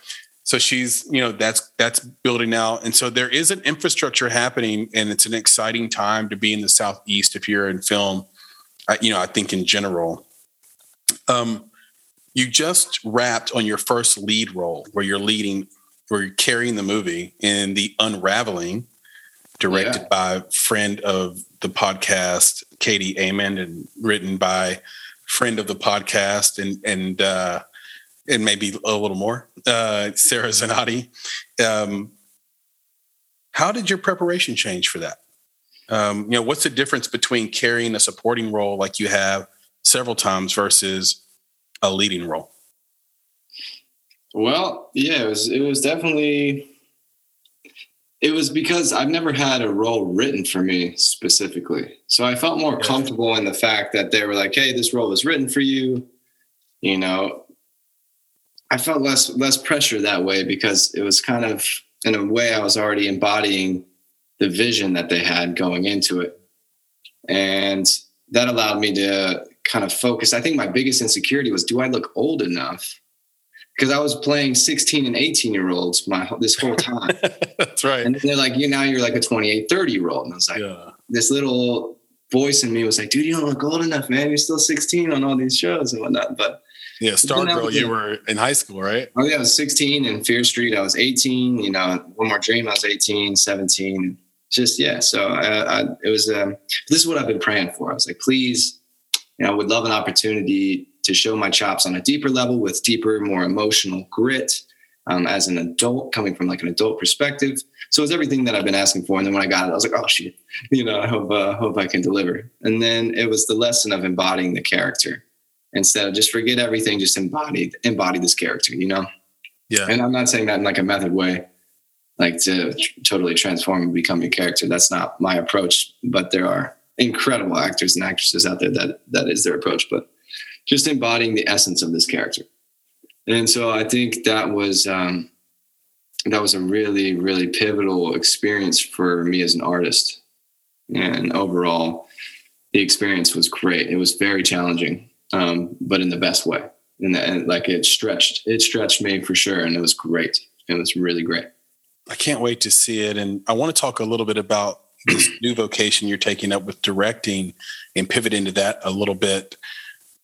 So she's, you know, that's that's building out. And so there is an infrastructure happening, and it's an exciting time to be in the Southeast if you're in film, I, you know, I think in general. Um, you just wrapped on your first lead role where you're leading, where you're carrying the movie in The Unraveling, directed yeah. by a friend of the podcast, Katie Amon, and written by friend of the podcast and, and, uh, and maybe a little more, uh, Sarah Zanotti. Um, how did your preparation change for that? Um, you know, what's the difference between carrying a supporting role like you have several times versus a leading role? Well, yeah, it was, it was definitely, it was because I've never had a role written for me specifically. So I felt more comfortable in the fact that they were like, hey, this role was written for you, you know. I felt less less pressure that way because it was kind of, in a way, I was already embodying the vision that they had going into it. And that allowed me to kind of focus. I think my biggest insecurity was, do I look old enough? Because I was playing sixteen and eighteen-year-olds my this whole time. That's right. And they're like, you now you're like a twenty-eight, thirty-year-old. And I was like, yeah. This little voice in me was like, dude, you don't look old enough, man. You're still sixteen on all these shows and whatnot. But yeah, Stargirl, you were in high school, right? Oh, yeah, I was sixteen, and Fear Street, I was eighteen. You know, One More Dream, I was eighteen, seventeen. Just, yeah, so I, I, it was, um, this is what I've been praying for. I was like, please, you know, I would love an opportunity to show my chops on a deeper level with deeper, more emotional grit um, as an adult, coming from like an adult perspective. So it was everything that I've been asking for. And then when I got it, I was like, oh, shit, you know, I hope, uh, hope I can deliver. And then it was the lesson of embodying the character. Instead of just forget everything, just embody embody this character, you know? Yeah. And I'm not saying that in like a method way, like to tr- totally transform and become your character. That's not my approach, but there are incredible actors and actresses out there that that is their approach, but just embodying the essence of this character. And so I think that was, um, that was a really, really pivotal experience for me as an artist. And overall, the experience was great. It was very challenging. Um, but in the best way. And, the, and like it stretched, it stretched me for sure. And it was great. It was really great. I can't wait to see it. And I want to talk a little bit about this new vocation you're taking up with directing and pivot into that a little bit.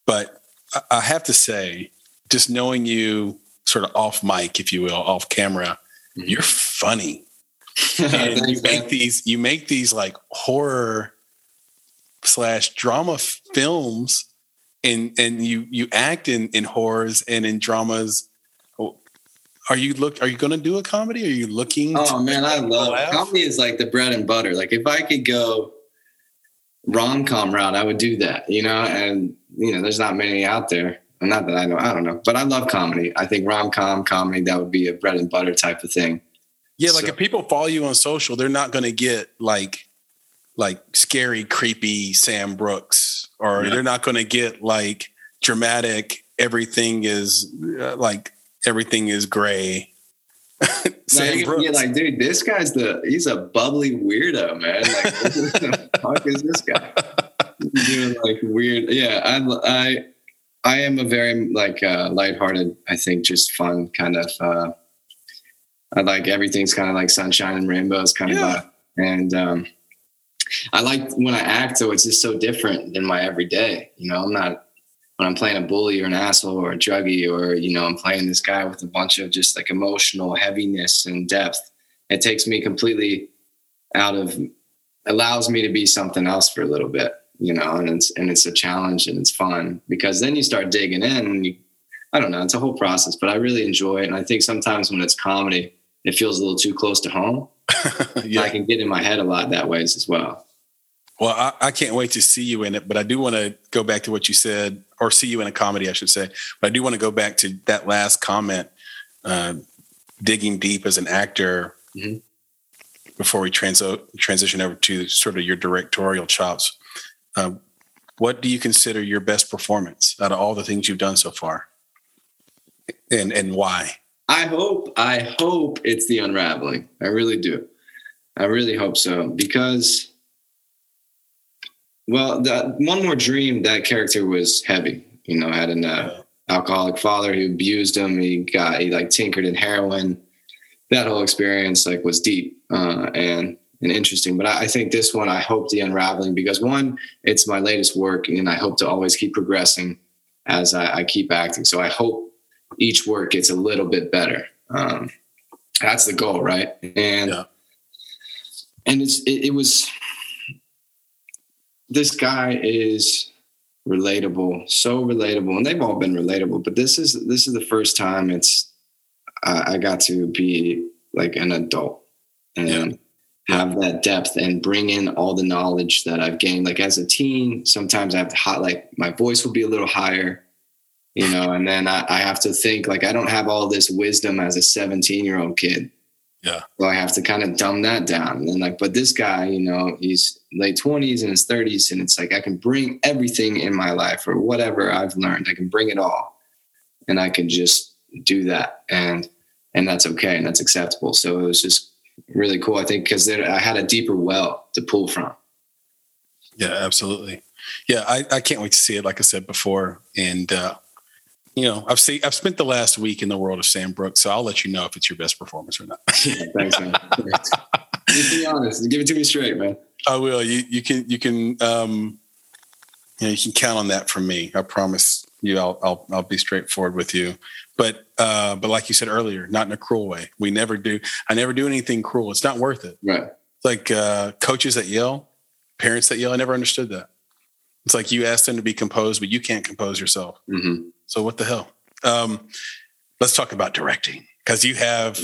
But I, I have to say, just knowing you sort of off mic, if you will, off camera, mm-hmm. you're funny. And Thanks, you make man. these, you make these like horror slash drama f- films And and you you act in, in horrors and in dramas. Are you look? Are you going to do a comedy? Are you looking? Oh man, I love it. Comedy is like the bread and butter. Like if I could go rom com route, I would do that. You know, and you know, there's not many out there. Not that I know. I don't know, but I love comedy. I think rom com comedy that would be a bread and butter type of thing. Yeah, like so. If people follow you on social, they're not going to get like like scary, creepy Sam Brooks. Or yeah. They're not going to get like dramatic. Everything is uh, like everything is gray. Sam no, Brooks, like, dude, this guy's the—he's a bubbly weirdo, man. Like, what the fuck is this guy doing? Like weird. Yeah, I, I, I am a very like uh, lighthearted. I think just fun kind of. Uh, I like everything's kind of like sunshine and rainbows kind yeah. of, and. um I like when I act, though, it's just so different than my everyday. You know, I'm not, when I'm playing a bully or an asshole or a druggie or, you know, I'm playing this guy with a bunch of just like emotional heaviness and depth. It takes me completely out of, allows me to be something else for a little bit, you know, and it's, and it's a challenge and it's fun because then you start digging in and you, I don't know, it's a whole process, but I really enjoy it. And I think sometimes when it's comedy, it feels a little too close to home. yeah. I can get in my head a lot that ways as well. Well, I, I can't wait to see you in it, but I do want to go back to what you said, or see you in a comedy, I should say. But I do want to go back to that last comment, uh, digging deep as an actor. Mm-hmm. before we transo- transition over to sort of your directorial chops, uh, what do you consider your best performance out of all the things you've done so far, and and why? I hope, I hope it's The Unraveling. I really do. I really hope so, because, well, the One More Dream, that character was heavy. You know, had an uh, alcoholic father who abused him. He got, he like tinkered in heroin. That whole experience like was deep uh, and and interesting. But I, I think this one, I hope The Unraveling, because one, it's my latest work, and I hope to always keep progressing as I, I keep acting. So I hope each work gets a little bit better. Um, that's the goal, right? And yeah. and it's it, it was. This guy is relatable, so relatable, and they've all been relatable. But this is this is the first time it's. I got to be like an adult and yeah. have that depth and bring in all the knowledge that I've gained. Like as a teen, sometimes I have to hot, like my voice will be a little higher, you know, and then I, I have to think like, I don't have all this wisdom as a seventeen year old kid. Yeah. So I have to kind of dumb that down. And then like, but this guy, you know, he's late twenties and his thirties, and it's like, I can bring everything in my life or whatever I've learned. I can bring it all, and I can just do that. And, And that's okay. And that's acceptable. So it was just really cool, I think, because I had a deeper well to pull from. Yeah, absolutely. Yeah. I, I can't wait to see it. Like I said before, and, uh, you know, I've seen, I've spent the last week in the world of Sam Brooks, so I'll let you know if it's your best performance or not. Yeah, thanks, man. Just be honest. Give it to me straight, man. I will. You, you can, you can, um, you know, you can count on that from me. I promise you, I'll, I'll, I'll be straightforward with you. But, uh, but like you said earlier, not in a cruel way. We never do. I never do anything cruel. It's not worth it. Right. It's like, uh, coaches that yell, parents that yell. I never understood that. It's like, you ask them to be composed, but you can't compose yourself. Mm-hmm. So what the hell? Um, let's talk about directing. 'Cause you have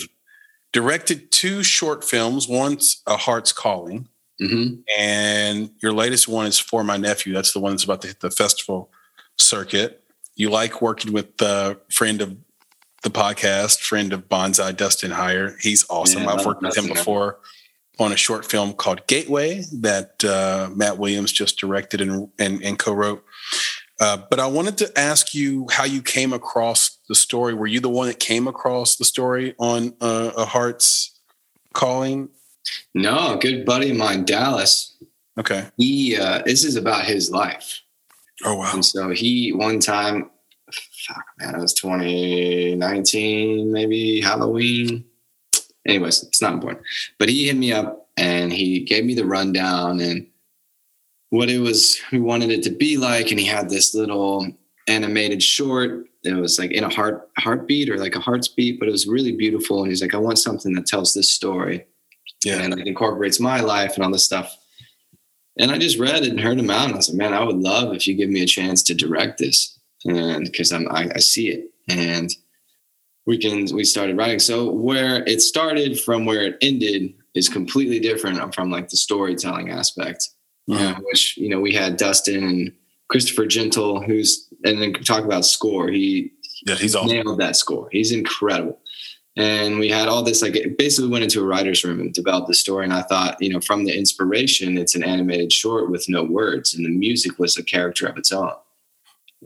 directed two short films. One's A Heart's Calling, mm-hmm. and your latest one is For My Nephew. That's the one that's about to hit the festival circuit. You like working with the friend of the podcast, friend of Banzai, Dustin Heyer. He's awesome. Yeah, I've worked with him before on a short film called Gateway that uh, Matt Williams just directed and, and, and co-wrote. Uh, but I wanted to ask you how you came across the story. Were you the one that came across the story on uh, A Heart's Calling? No, a good buddy of mine, Dallas. Okay. He, uh, this is about his life. Oh, wow. And so he, one time, fuck, man, it was twenty nineteen, maybe Halloween. Anyways, it's not important. But he hit me up and he gave me the rundown and what it was, he wanted it to be like. And he had this little animated short. It was like in a heart heartbeat or like a heart's beat, but it was really beautiful. And he's like, I want something that tells this story. Yeah. And like incorporates my life and all this stuff. And I just read it and heard him out. And I was like, man, I would love if you give me a chance to direct this. And cause I'm, I, I see it, and we can, we started writing. So where it started from where it ended is completely different from like the storytelling aspect, uh-huh. uh, which, you know, we had Dustin and Christopher Gentle, who's, and then talk about score. He yeah, he's awesome. Nailed that score. He's incredible. And we had all this, like, it basically went into a writer's room and developed the story. And I thought, you know, from the inspiration, it's an animated short with no words. And the music was a character of its own.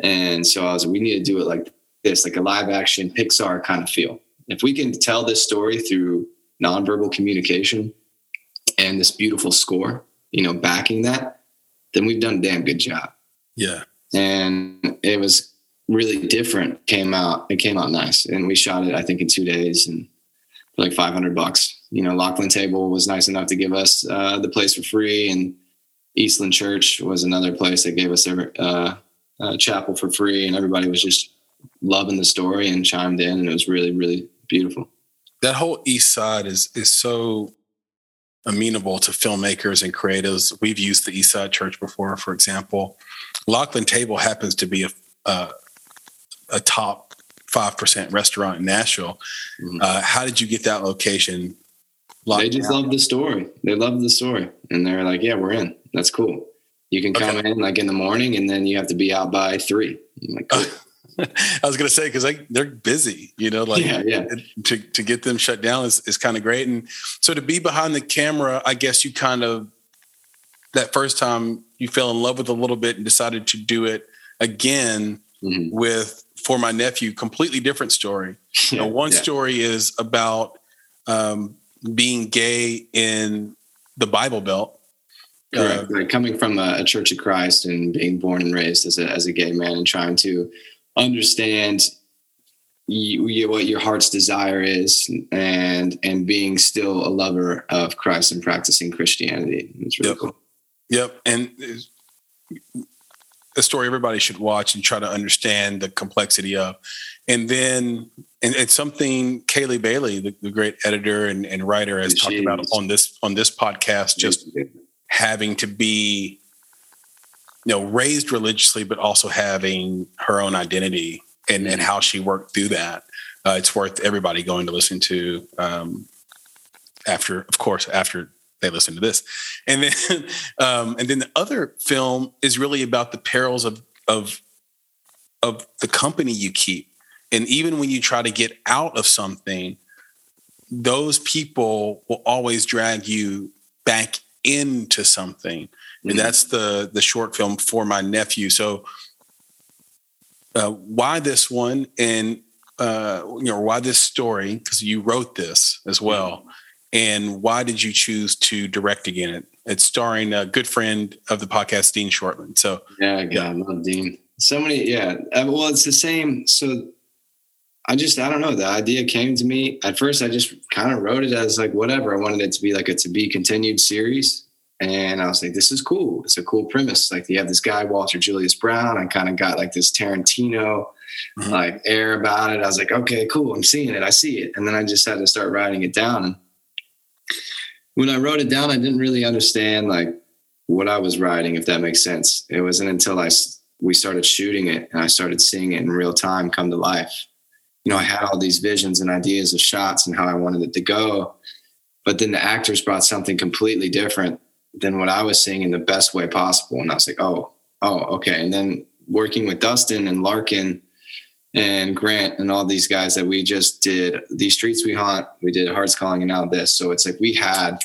And so I was like, we need to do it like this, like a live action Pixar kind of feel. If we can tell this story through nonverbal communication and this beautiful score, you know, backing that, then we've done a damn good job. Yeah. And it was really different. Came out it came out nice, and we shot it I think in two days and for like five hundred bucks. You know, Lachlan Table was nice enough to give us uh the place for free, and Eastland Church was another place that gave us their uh, uh chapel for free, and everybody was just loving the story and chimed in, and it was really, really beautiful. That whole East Side is is so amenable to filmmakers and creatives. We've used the East Side Church before, for example. Lachlan Table happens to be a uh a top five percent restaurant in Nashville. Mm-hmm. Uh, how did you get that location? They just love the story. They love the story. And they're like, yeah, we're in. That's cool. You can come okay. in like in the morning, and then you have to be out by three. I'm like, cool. I was going to say, because like, they're busy, you know, like yeah, yeah. to to get them shut down is, is kind of great. And so to be behind the camera, I guess you kind of, that first time you fell in love with a little bit and decided to do it again mm-hmm. with For My Nephew, completely different story. You know, one yeah. story is about um, being gay in the Bible Belt. Uh, right. Coming from a, a Church of Christ and being born and raised as a, as a gay man and trying to understand you, you, what your heart's desire is and and being still a lover of Christ and practicing Christianity. It's really yep. cool. Yep. And a story everybody should watch and try to understand the complexity of. And then and, and something Kaylee Bailey, the, the great editor and, and writer, has she, talked about on this on this podcast, just having to be, you know, raised religiously, but also having her own identity and, and how she worked through that. Uh, it's worth everybody going to listen to um, after, of course, after they listen to this. And then, um, and then the other film is really about the perils of, of, of the company you keep. And even when you try to get out of something, those people will always drag you back into something. And mm-hmm. that's the, the short film For My Nephew. So uh, why this one and, uh, you know, why this story? Because you wrote this as well. Mm-hmm. And why did you choose to direct again? It, it's starring a good friend of the podcast, Dean Shortland. So yeah, God, yeah. I love Dean. So many, yeah. Well, it's the same. So I just, I don't know. The idea came to me at first. I just kind of wrote it as like whatever. I wanted it to be like a to be continued series, and I was like, this is cool. It's a cool premise. Like you have this guy Walter Julius Brown. I kind of got like this Tarantino mm-hmm. like air about it. I was like, okay, cool. I'm seeing it. I see it. And then I just had to start writing it down. And when I wrote it down, I didn't really understand like what I was writing, if that makes sense. It wasn't until I, we started shooting it and I started seeing it in real time come to life. You know, I had all these visions and ideas of shots and how I wanted it to go, but then the actors brought something completely different than what I was seeing in the best way possible. And I was like, oh, oh, okay. And then working with Dustin and Larkin and Grant and all these guys that we just did These Streets We Haunt, we did Hearts Calling, and now this. So it's like we had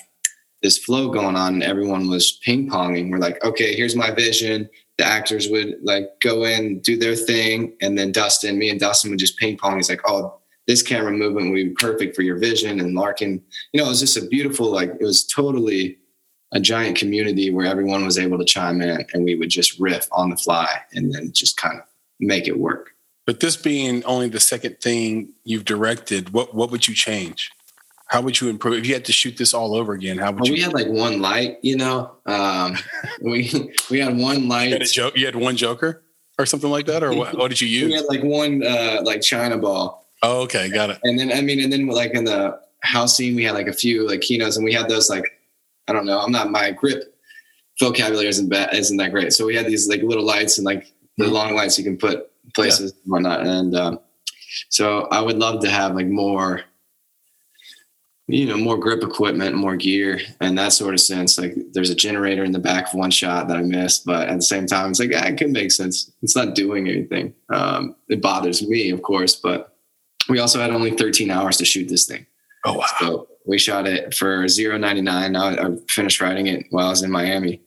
this flow going on and everyone was ping ponging. We're like, okay, here's my vision. The actors would like go in, do their thing. And then Dustin, me and Dustin would just ping pong. He's like, oh, this camera movement would be perfect for your vision. And Larkin, you know, it was just a beautiful, like it was totally a giant community where everyone was able to chime in and we would just riff on the fly and then just kind of make it work. But this being only the second thing you've directed, what what would you change? How would you improve? If you had to shoot this all over again, how would well, you? We had like one light, you know. Um, we we had one light. You had, a jo- you had one Joker or something like that, or what, what did you use? We had like one uh, like China ball. Oh, okay, got it. And then I mean, and then like in the house scene, we had like a few like Kinos, and we had those like I don't know. I'm not my grip vocabulary isn't bad, isn't that great. So we had these like little lights and like the mm-hmm. long lights you can put places yeah. and whatnot. And um, so I would love to have like more, you know, more grip equipment, more gear and that sort of sense. Like there's a generator in the back of one shot that I missed, but at the same time, it's like, ah, it can make sense. It's not doing anything. Um, it bothers me, of course, but we also had only thirteen hours to shoot this thing. Oh, wow. So we shot it for zero ninety-nine. I, I finished writing it while I was in Miami.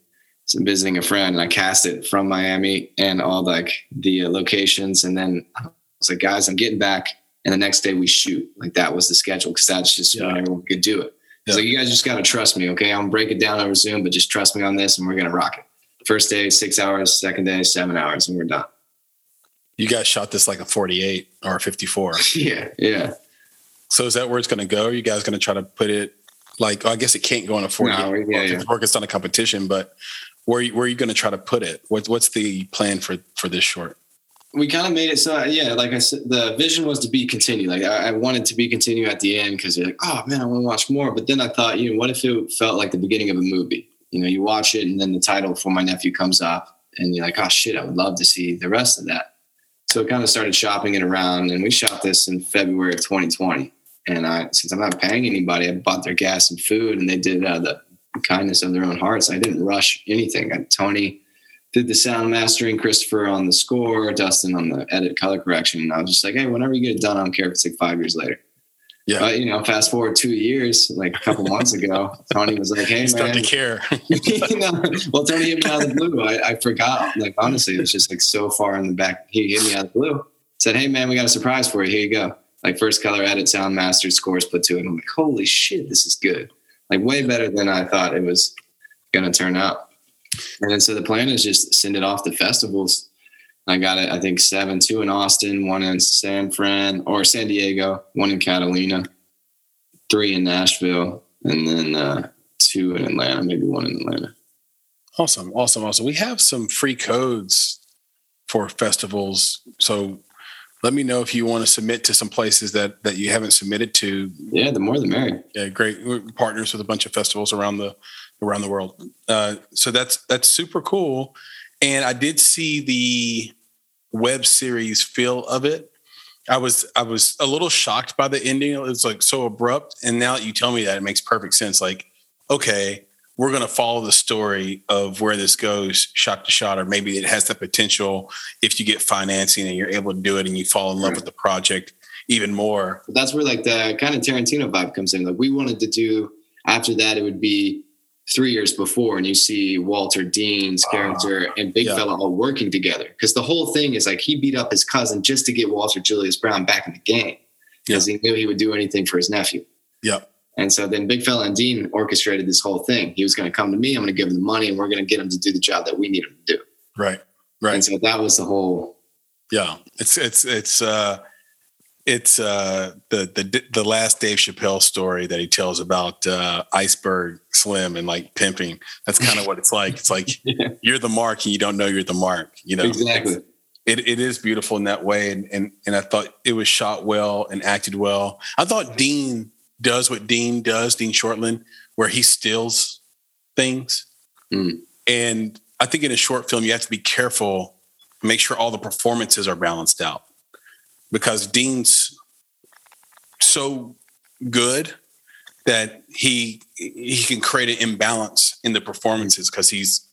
So visiting a friend, and I cast it from Miami and all like the uh, locations. And then I was like, guys, I'm getting back. And the next day we shoot. Like that was the schedule. Cause that's just yeah. when everyone could do it. Yeah. So you guys just got to trust me. Okay. I'm gonna break it down over Zoom, but just trust me on this and we're going to rock it. First day, six hours, second day, seven hours. And we're done. You guys shot this like a forty-eight or a fifty-four. yeah. Yeah. So is that where it's going to go? Are you guys going to try to put it like, I guess it can't go on a forty-eight no, yeah, or yeah. it's not a competition, but Where are you, where are you going to try to put it? What, what's the plan for, for this short? We kind of made it so, yeah, like I said, the vision was to be continued. Like I, I wanted to be continued at the end because you're like, oh, man, I want to watch more. But then I thought, you know, what if it felt like the beginning of a movie? You know, you watch it and then the title For My Nephew comes up and you're like, oh, shit, I would love to see the rest of that. So I kind of started shopping it around and we shot this in February of twenty twenty. And I, since I'm not paying anybody, I bought their gas and food and they did uh, the kindness of their own hearts. I didn't rush anything. I, Tony did the sound mastering, Christopher on the score, Dustin on the edit, color correction. And I was just like, hey, whenever you get it done, I don't care if it's like five years later. Yeah. But, you know, fast forward two years, like a couple months ago, Tony was like, hey, man. To care. You know, well, Tony hit me out of the blue. I, I forgot. Like, honestly, it was just like so far in the back. He hit me out of the blue. Said, hey, man, we got a surprise for you. Here you go. Like, first color edit, sound mastered, scores put to it. And I'm like, holy shit, this is good. Like, way better than I thought it was going to turn out. And then so the plan is just send it off to festivals. I got it, I think, seven, two in Austin, one in San Fran or San Diego, one in Catalina, three in Nashville, and then uh, two in Atlanta, maybe one in Atlanta. Awesome, awesome, awesome. We have some free codes for festivals. So let me know if you want to submit to some places that, that you haven't submitted to. Yeah, the more the merrier. Yeah, great. We're partners with a bunch of festivals around the around the world. Uh, so that's that's super cool. And I did see the web series feel of it. I was I was a little shocked by the ending. It was like so abrupt. And now that you tell me that, it makes perfect sense. Like, okay, we're going to follow the story of where this goes shot to shot, or maybe it has the potential if you get financing and you're able to do it and you fall in love with the project even more. That's where like the kind of Tarantino vibe comes in. Like we wanted to do after that, it would be three years before, and you see Walter, Dean's character, uh, and Big yeah. Fella all working together. Because the whole thing is like he beat up his cousin just to get Walter Julius Brown back in the game because yeah. he knew he would do anything for his nephew. Yeah. And so then Big Fella and Dean orchestrated this whole thing. He was going to come to me, I'm going to give him the money, and we're going to get him to do the job that we need him to do. Right. Right. And so that was the whole. Yeah. It's, it's, it's, uh, It's uh, the the the last Dave Chappelle story that he tells about uh, Iceberg Slim and like pimping. That's kind of what it's like. It's like yeah. you're the mark and you don't know you're the mark. You know, exactly. It it is beautiful in that way, and and and I thought it was shot well and acted well. I thought Dean does what Dean does, Dean Shortland, where he steals things, mm. and I think in a short film you have to be careful, make sure all the performances are balanced out. Because Dean's so good that he he can create an imbalance in the performances because he's,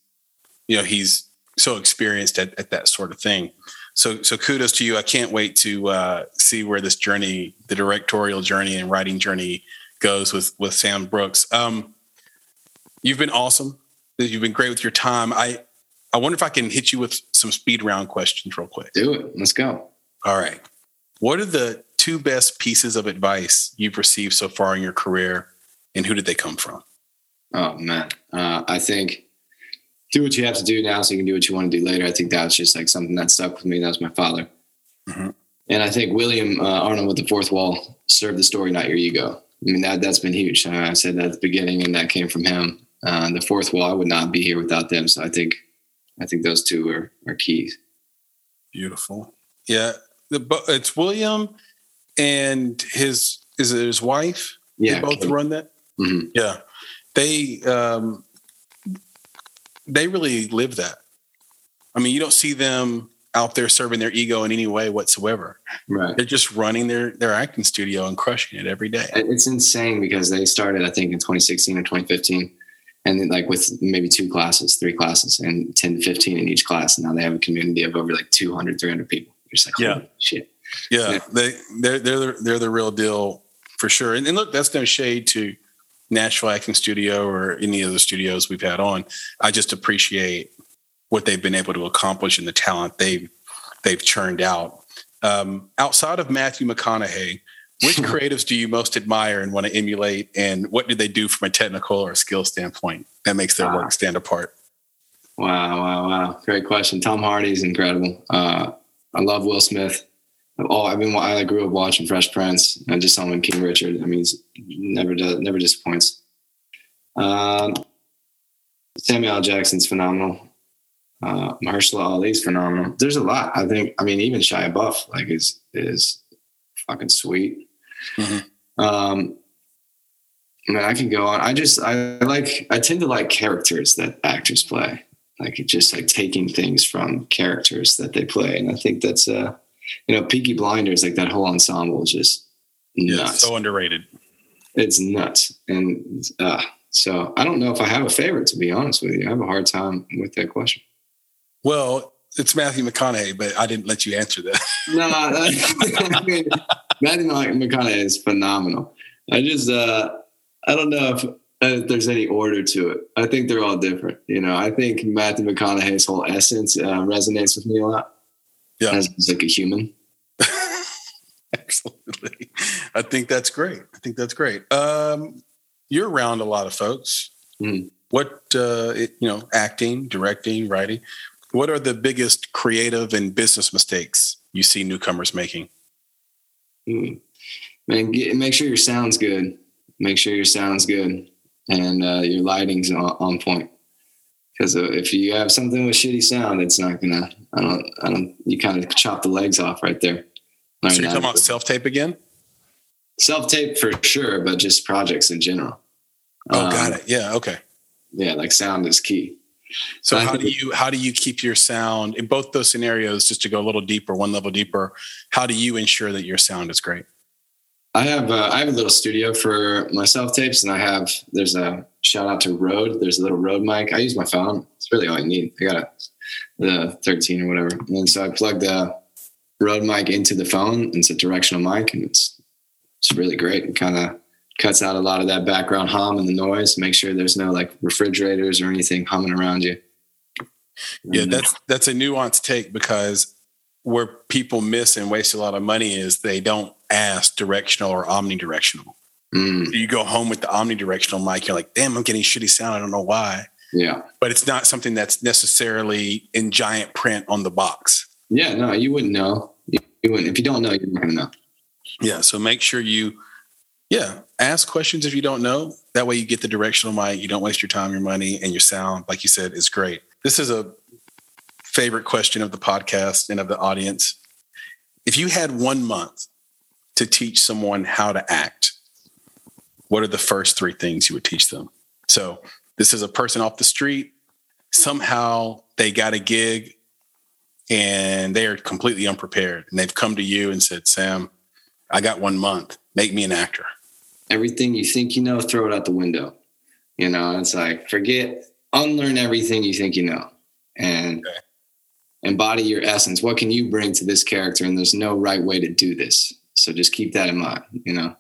you know, he's so experienced at, at that sort of thing. So so kudos to you. I can't wait to uh, see where this journey, the directorial journey and writing journey goes with, with Sam Brooks. Um, you've been awesome. You've been great with your time. I, I wonder if I can hit you with some speed round questions real quick. Do it. Let's go. All right. What are the two best pieces of advice you've received so far in your career, and who did they come from? Oh, man. Uh, I think do what you have to do now so you can do what you want to do later. I think that was just like something that stuck with me. That was my father. Mm-hmm. And I think William uh, Arnold with the Fourth Wall, serve the story, not your ego. I mean, that, that's been huge. Uh, I said that at the beginning, and that came from him. Uh, the Fourth Wall, I would not be here without them. So I think I think those two are, are key. Beautiful. Yeah. It's William and his, is it his wife? Yeah. They both Kate. Run that? Mm-hmm. Yeah. They, um, they really live that. I mean, you don't see them out there serving their ego in any way whatsoever. Right. They're just running their, their acting studio and crushing it every day. It's insane because they started, I think in twenty sixteen or twenty fifteen and then like with maybe two classes, three classes and ten to fifteen in each class. And now they have a community of over like two hundred, three hundred people. You're just like, holy yeah. shit. Yeah. yeah. They, they're, they're, they're the real deal for sure. And, and look, that's no shade to Nashville Acting Studio or any of the studios we've had on. I just appreciate what they've been able to accomplish and the talent they've, they've churned out. Um, outside of Matthew McConaughey, which creatives do you most admire and want to emulate? And what do they do from a technical or skill standpoint that makes their wow. work stand apart? Wow, wow, wow. Great question. Tom Hardy's incredible. Uh, I love Will Smith. Oh, I mean, I grew up watching Fresh Prince. I just saw him in King Richard. I mean, he never does, never disappoints. Um, Samuel L. Jackson's phenomenal. Uh, Mahershala Ali's phenomenal. There's a lot. I think. I mean, even Shia Buff, like, is is fucking sweet. Mm-hmm. Um, I mean, I can go on. I just I like. I tend to like characters that actors play. Like just like taking things from characters that they play. And I think that's, uh, you know, Peaky Blinders, like that whole ensemble is just nuts. Yeah, it's so underrated. It's nuts. And uh, so I don't know if I have a favorite, to be honest with you. I have a hard time with that question. Well, it's Matthew McConaughey, but I didn't let you answer that. No, I mean, Matthew McConaughey is phenomenal. I just, uh, I don't know if, if there's any order to it. I think they're all different. You know, I think Matthew McConaughey's whole essence uh, resonates with me a lot. Yeah. As like a human. Absolutely. I think that's great. I think that's great. Um, you're around a lot of folks. Mm. What, uh, it, you know, acting, directing, writing, what are the biggest creative and business mistakes you see newcomers making? Mm. Man, get, make sure your sound's good. Make sure your sound's good and uh, your lighting's on, on point. Because if you have something with shitty sound, it's not gonna. I don't. I don't. You kind of chop the legs off right there. Learn so you're talking about self tape again? Self tape for sure, but just projects in general. Oh, um, got it. Yeah. Okay. Yeah, like sound is key. So how do you how do you keep your sound in both those scenarios? Just to go a little deeper, one level deeper. How do you ensure that your sound is great? I have a, I have a little studio for my self tapes, and I have there's a shout out to Rode. There's a little Rode mic. I use my phone. It's really all I need. I got a the thirteen or whatever, and so I plugged the Rode mic into the phone. It's a directional mic, and it's it's really great. It kind of cuts out a lot of that background hum and the noise. Make sure there's no like refrigerators or anything humming around you. Yeah, um, that's that's a nuanced take because where people miss and waste a lot of money is they don't ask directional or omnidirectional. Mm. So you go home with the omnidirectional mic. You're like, damn, I'm getting shitty sound. I don't know why. Yeah. But it's not something that's necessarily in giant print on the box. Yeah. No, you wouldn't know. You wouldn't. If you don't know, you're not going to know. Yeah. So make sure you, yeah, ask questions if you don't know. That way you get the directional mic. You don't waste your time, your money, and your sound, like you said, is great. This is a favorite question of the podcast and of the audience. If you had one month to teach someone how to act, what are the first three things you would teach them? So this is a person off the street. Somehow they got a gig and they are completely unprepared. And they've come to you and said, Sam, I got one month. Make me an actor. Everything you think you know, throw it out the window. You know, it's like, forget, unlearn everything you think you know and okay. Embody your essence. What can you bring to this character? And there's no right way to do this. So just keep that in mind, you know?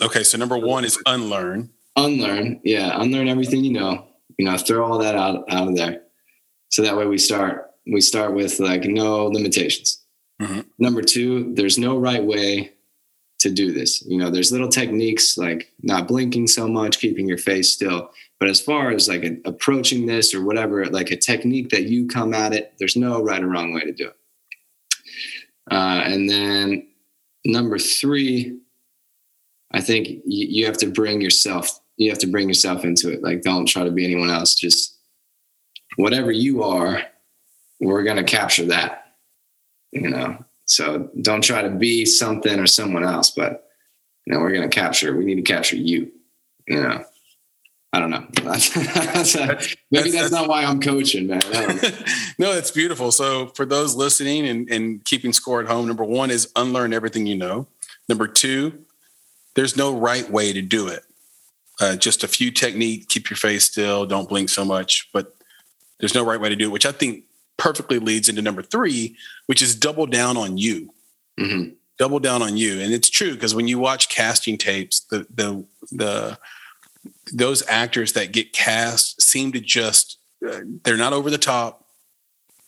Okay, so number one is unlearn. Unlearn, yeah. Unlearn everything you know. You know, throw all that out, out of there. So that way we start we start with, like, no limitations. Mm-hmm. Number two, there's no right way to do this. You know, there's little techniques like not blinking so much, keeping your face still. But as far as, like, an, approaching this or whatever, like a technique that you come at it, there's no right or wrong way to do it. Uh, and then number three, I think you, you have to bring yourself, you have to bring yourself into it. Like, don't try to be anyone else. Just whatever you are, we're going to capture that, you know? So don't try to be something or someone else, but, you know, we're going to capture, we need to capture you, you know? I don't know. that's, maybe that's, that's not why I'm coaching, man. No, that's beautiful. So for those listening and, and keeping score at home, number one is unlearn everything you know. Number two, there's no right way to do it. Uh, just a few techniques, keep your face still, don't blink so much, but there's no right way to do it, which I think perfectly leads into number three, which is double down on you. Mm-hmm. Double down on you. And it's true because when you watch casting tapes, the the the those actors that get cast seem to just, uh, they're not over the top.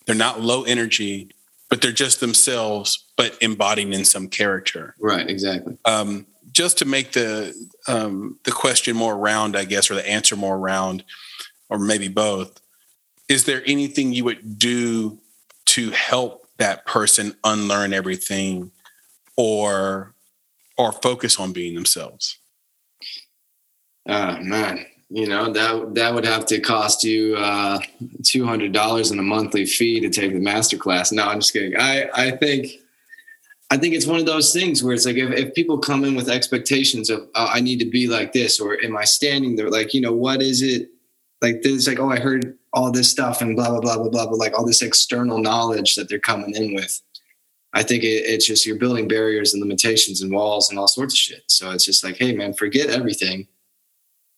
They're not low energy, but they're just themselves, but embodying in some character. Right. Exactly. Um, just to make the, um, the question more round, I guess, or the answer more round, or maybe both, is there anything you would do to help that person unlearn everything or, or focus on being themselves? Oh, man, you know, that that would have to cost you uh, two hundred dollars in a monthly fee to take the masterclass. No, I'm just kidding. I, I think I think it's one of those things where it's like if, if people come in with expectations of, oh, I need to be like this, or am I standing there? Like, you know, what is it? Like this, like, oh, I heard all this stuff and blah, blah, blah, blah, blah, blah, like all this external knowledge that they're coming in with. I think it, it's just you're building barriers and limitations and walls and all sorts of shit. So it's just like, hey, man, forget everything.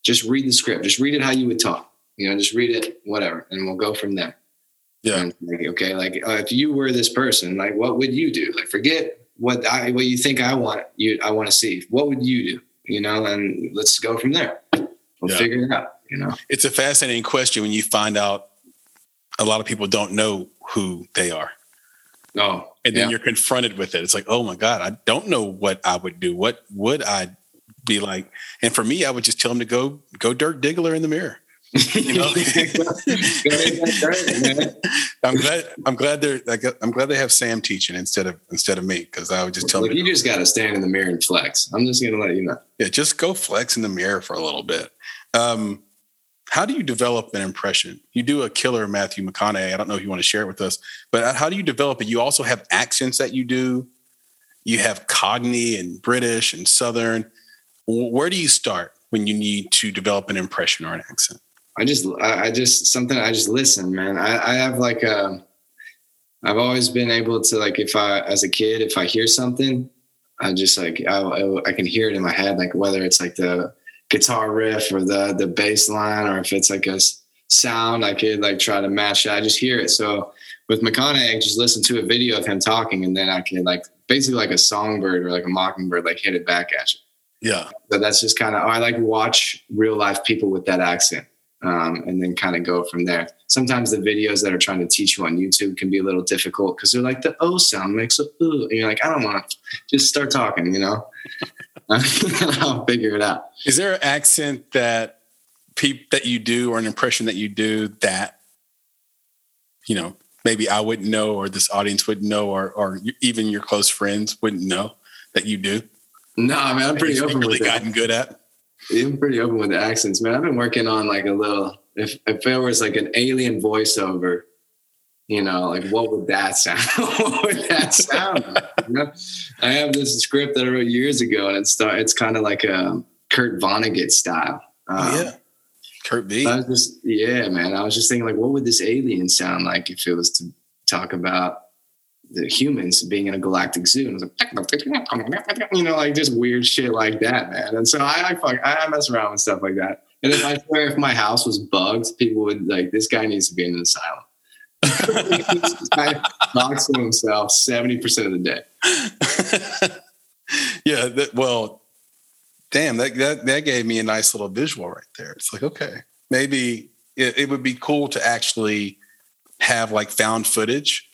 Just read the script. Just read it how you would talk. You know, just read it, whatever, and we'll go from there. Yeah. And like, okay, like uh, if you were this person, like what would you do? Like forget what I what you think I want you I want to see. What would you do? You know, and let's go from there. We'll yeah. figure it out. You know, it's a fascinating question when you find out a lot of people don't know who they are. Oh, and then yeah. you're confronted with it. It's like, oh my God, I don't know what I would do. What would I be like? And for me, I would just tell them to go, go Dirk Diggler in the mirror. You know? I'm glad. I'm glad they're. I'm glad they have Sam teaching instead of instead of me, because I would just tell. Look, them you just got to stand in the mirror and flex. I'm just going to let you know. Yeah, just go flex in the mirror for a little bit. Um, how do you develop an impression? You do a killer Matthew McConaughey. I don't know if you want to share it with us, but how do you develop it? You also have accents that you do. You have Cockney and British and Southern. Where do you start when you need to develop an impression or an accent? I just, I just, something, I just listen, man. I, I have like a, I've always been able to like, if I, as a kid, if I hear something, I just like, I, I, I can hear it in my head. Like whether it's like the guitar riff or the, the bass line, or if it's like a sound, I could like try to match it. I just hear it. So with McConaughey, I just listen to a video of him talking, and then I can like, basically like a songbird or like a mockingbird, like hit it back at you. Yeah. So that's just kind of, I like watch real life people with that accent. Um, and then kind of go from there. Sometimes the videos that are trying to teach you on YouTube can be a little difficult because they're like the O sound makes a ooh. And you're like, I don't want to just start talking, you know, I'll figure it out. Is there an accent that peep that you do or an impression that you do that, you know, maybe I wouldn't know, or this audience wouldn't know, or, or even your close friends wouldn't know that you do? No, I mean, I'm pretty open with it. Really gotten good at? I'm pretty open with the accents, man. I've been working on like a little, if, if there was like an alien voiceover, you know, like what would that sound? What would that sound? You know? I have this script that I wrote years ago, and it's it's kind of like a Kurt Vonnegut style. Um, oh, yeah, Kurt V. I was just, yeah, man. I was just thinking like, what would this alien sound like if it was to talk about the humans being in a galactic zoo? And I was like, you know, like just weird shit like that, man. And so I, I, fuck, I mess around with stuff like that. And if I swear, if my house was bugged, people would like, this guy needs to be in an asylum. This guy talks to himself seventy percent of the day. Yeah. That, well, damn, that, that, that gave me a nice little visual right there. It's like, okay, maybe it, it would be cool to actually have like found footage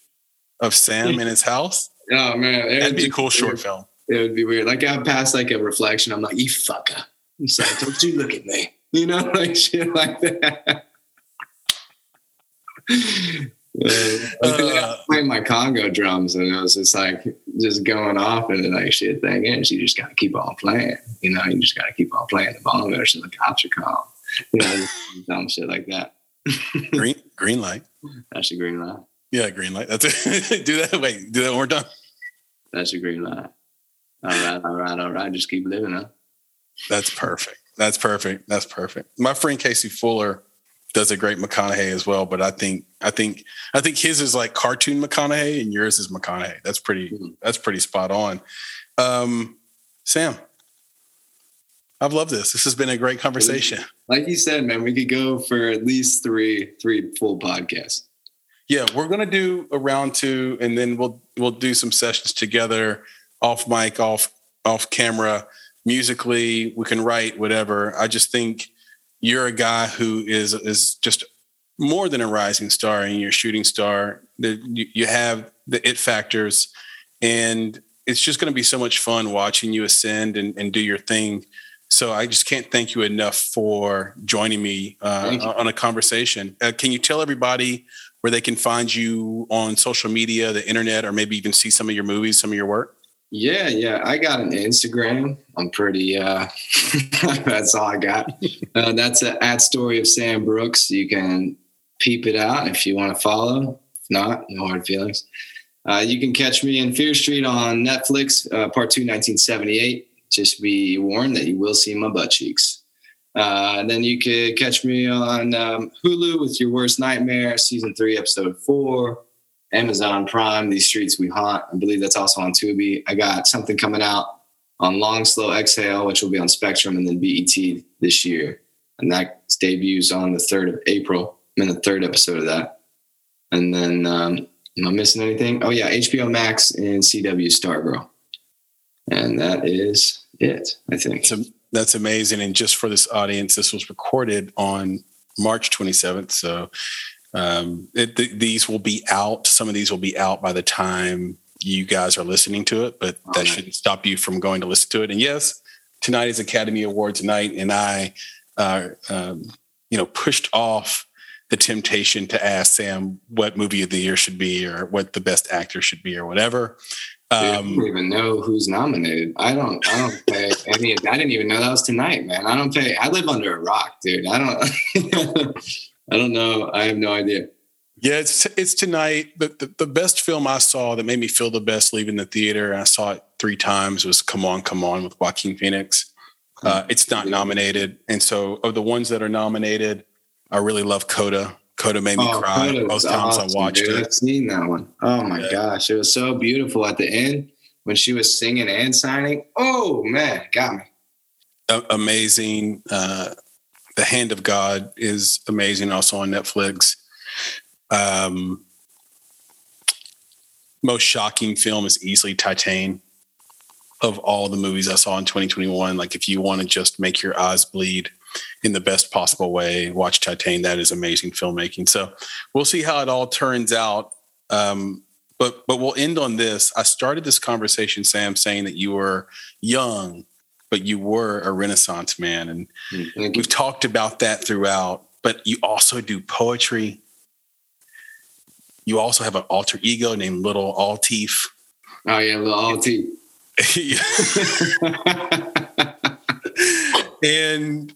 of Sam in his house. Oh man, that'd be, be a cool weird. Short film. It would be weird. Like I pass like a reflection. I'm like, you fucker. He's like, don't you look at me? You know, like shit like that. uh, I played my Congo drums, and it was just like just going off, and like shit thing is, you just gotta keep on playing. You know, you just gotta keep on playing the bongo, so the cops are called. You know, dumb shit like that. green, green light. That's the green light. Yeah, green light. That's it. Do that. Wait, do that when we're done. That's a green light. All right, all right, all right. Just keep living, huh? That's perfect. That's perfect. That's perfect. My friend Casey Fuller does a great McConaughey as well, but I think I think I think his is like cartoon McConaughey, and yours is McConaughey. That's pretty. Mm-hmm. That's pretty spot on. Um, Sam, I've loved this. This has been a great conversation. Like you said, man, we could go for at least three three full podcasts. Yeah, we're gonna do a round two, and then we'll we'll do some sessions together, off mic, off off camera, musically. We can write whatever. I just think you're a guy who is is just more than a rising star, and you're a shooting star. That you, you have the it factors, and it's just gonna be so much fun watching you ascend and, and do your thing. So I just can't thank you enough for joining me uh, on a conversation. Uh, can you tell everybody where they can find you on social media, the internet, or maybe even see some of your movies, some of your work? Yeah, yeah. I got an Instagram. I'm pretty, uh, that's all I got. Uh, that's a, at Story of Sam Brooks. You can peep it out if you want to follow. If not, no hard feelings. Uh, you can catch me in Fear Street on Netflix, uh, Part two, nineteen seventy-eight. Just be warned that you will see my butt cheeks. Uh, and then you could catch me on um, Hulu with Your Worst Nightmare, Season three, Episode four, Amazon Prime, These Streets We Haunt. I believe that's also on Tubi. I got something coming out on Long, Slow Exhale, which will be on Spectrum and then B E T this year. And that debuts on the third of April. I'm in the third episode of that. And then, um, am I missing anything? Oh yeah. H B O Max and C W Stargirl. And that is it, I think. So that's amazing. And just for this audience, this was recorded on March twenty-seventh. So, um, it, th- these will be out. Some of these will be out by the time you guys are listening to it, but that right. shouldn't stop you from going to listen to it. And yes, tonight is Academy Awards night. And I, uh, um, you know, pushed off the temptation to ask Sam what movie of the year should be or what the best actor should be or whatever. Um, Dude, I don't even know who's nominated. I don't, I don't pay any, I didn't even know that was tonight, man. I don't pay, I live under a rock, dude. I don't, I don't know. I have no idea. Yeah. It's, it's tonight. But the, the best film I saw that made me feel the best leaving the theater, and I saw it three times, was Come On, Come On with Joaquin Phoenix. Uh, it's not nominated. And so of the ones that are nominated, I really love Coda. Coda made me oh, cry Coda most times awesome, I watched dude. it. I've seen that one. Oh my yeah. gosh. It was so beautiful at the end when she was singing and signing. Oh man, got me. A- amazing. Uh, the Hand of God is amazing. Also on Netflix. Um, most shocking film is easily Titane. Of all the movies I saw in twenty twenty-one. Like if you want to just make your eyes bleed in the best possible way, watch Titane. That is amazing filmmaking. So we'll see how it all turns out. Um, but, but we'll end on this. I started this conversation, Sam, saying that you were young, but you were a Renaissance man. And mm-hmm. we've talked about that throughout, but you also do poetry. You also have an alter ego named Little Altief. Oh yeah. Little Altief. And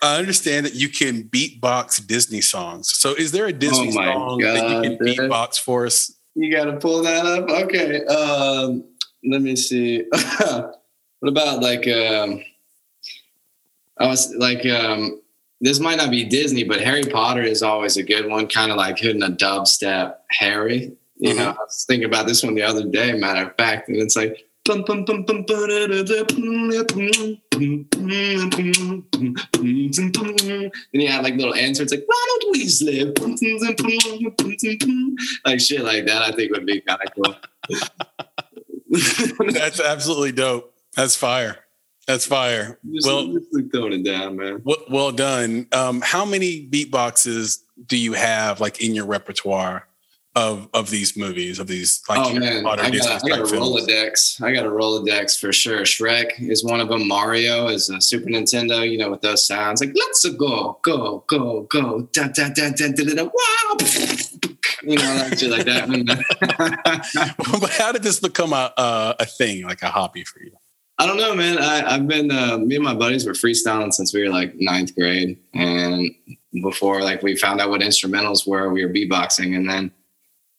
I understand that you can beatbox Disney songs. So is there a Disney oh song God, that you can dude. beatbox for us? You got to pull that up. Okay. Um, let me see. What about like, um, I was like, um, this might not be Disney, but Harry Potter is always a good one. Kind of like hitting a dubstep Harry, you mm-hmm. know, I was thinking about this one the other day, matter of fact, and it's like, and you had like little answers. It's like, why don't we live? Like shit like that, I think would be kind of cool. That's absolutely dope. That's fire. That's fire. Just, well, just throwing it down, man. Well, well done. Um, how many beatboxes do you have like in your repertoire? Of of these movies, of these like oh, man. I got, I got a Rolodex. I got a Rolodex for sure. Shrek is one of them. Mario is a Super Nintendo, you know, with those sounds like let's go, go, go, go, da da da da da da. Wow, you know, like shit like that. But how did this become a uh, a thing, like a hobby for you? I don't know, man. I, I've been uh, me and my buddies were freestyling since we were like ninth grade, and before like we found out what instrumentals were, we were beatboxing, and then.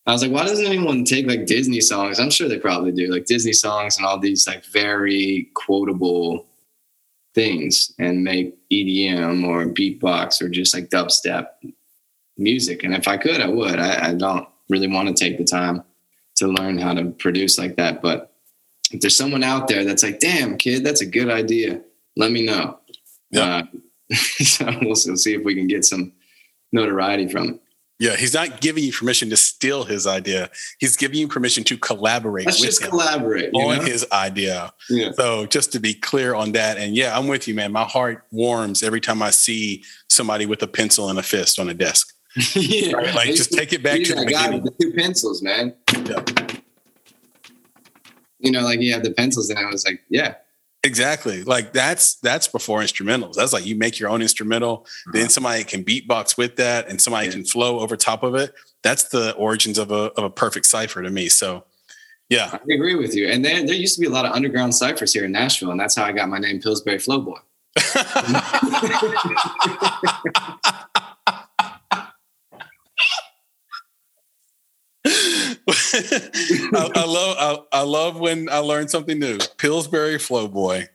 I was like, why doesn't anyone take like Disney songs? I'm sure they probably do, like Disney songs and all these like very quotable things and make E D M or beatbox or just like dubstep music. And if I could, I would. I, I don't really want to take the time to learn how to produce like that. But if there's someone out there that's like, damn, kid, that's a good idea, let me know. Yeah. Uh, so we'll see if we can get some notoriety from it. Yeah, he's not giving you permission to steal his idea. He's giving you permission to collaborate Let's with just him collaborate, on you know? his idea. Yeah. So just to be clear on that, and yeah, I'm with you, man. My heart warms every time I see somebody with a pencil and a fist on a desk. Yeah. Right? Like, just take it back to the beginning. The two pencils, man. Yeah. You know, like you have the pencils, and I was like, yeah. Exactly. Like that's, that's before instrumentals. That's like you make your own instrumental, mm-hmm. then somebody can beatbox with that and somebody yeah. can flow over top of it. That's the origins of a, of a perfect cipher to me. So yeah, I agree with you. And there, there used to be a lot of underground ciphers here in Nashville, and that's how I got my name, Pillsbury Flow Boy. I, I love I, I love when I learn something new. Pillsbury Flow Boy.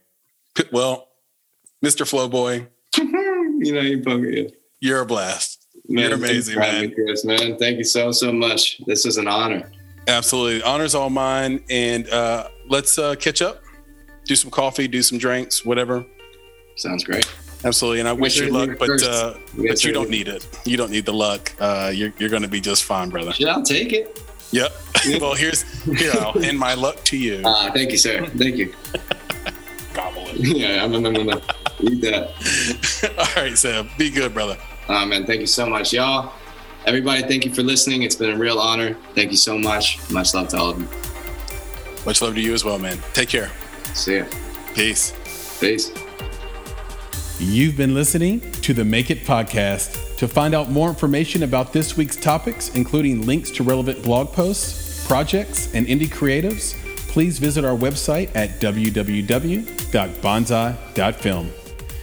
P- well, Mister Flow Boy. You know, you poke it. You're a blast. Man, you're amazing, man. Chris, man. Thank you so, so much. This is an honor. Absolutely. Honor's all mine. And uh, let's uh, catch up. Do some coffee, do some drinks, whatever. Sounds great. Absolutely. And I wish you luck, but uh, but you don't need it. You don't need the luck. Uh, you're you're going to be just fine, brother. Shit, I'll take it. Yep. Well, here's here. I'll end my luck to you. Uh, thank you, sir. Thank you. Gobble it. Yeah, I'm gonna eat that. All right, Sam. Be good, brother. Uh, man, thank you so much, y'all. Everybody, thank you for listening. It's been a real honor. Thank you so much. Much love to all of you. Much love to you as well, man. Take care. See ya. Peace. Peace. You've been listening to the Make It Podcast. To find out more information about this week's topics, including links to relevant blog posts, projects, and indie creatives, please visit our website at w w w dot banzai dot film.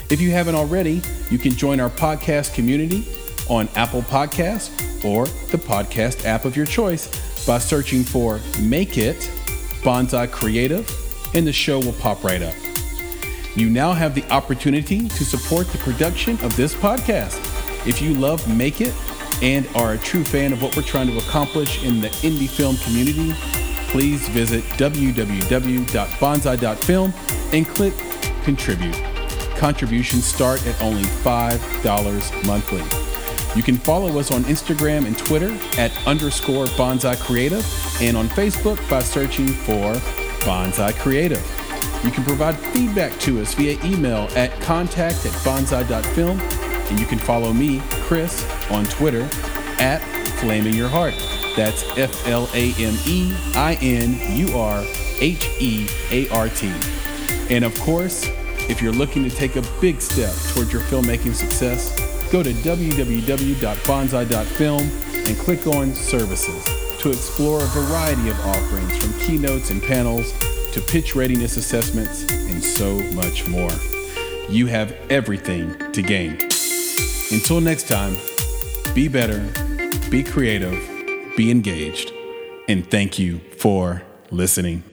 If you haven't already, you can join our podcast community on Apple Podcasts or the podcast app of your choice by searching for Make It Banzai Creative, and the show will pop right up. You now have the opportunity to support the production of this podcast. If you love Make It and are a true fan of what we're trying to accomplish in the indie film community, please visit w w w dot banzai dot film and click Contribute. Contributions start at only five dollars monthly. You can follow us on Instagram and Twitter at underscore Banzai Creative and on Facebook by searching for Banzai Creative. You can provide feedback to us via email at contact at banzai dot film, and you can follow me, Chris, on Twitter at Flaming Your Heart. That's F L A M E I N U R H E A R T. And of course, if you're looking to take a big step toward your filmmaking success, go to w w w dot banzai dot film and click on Services to explore a variety of offerings from keynotes and panels to pitch readiness assessments and so much more. You have everything to gain. Until next time, be better, be creative, be engaged, and thank you for listening.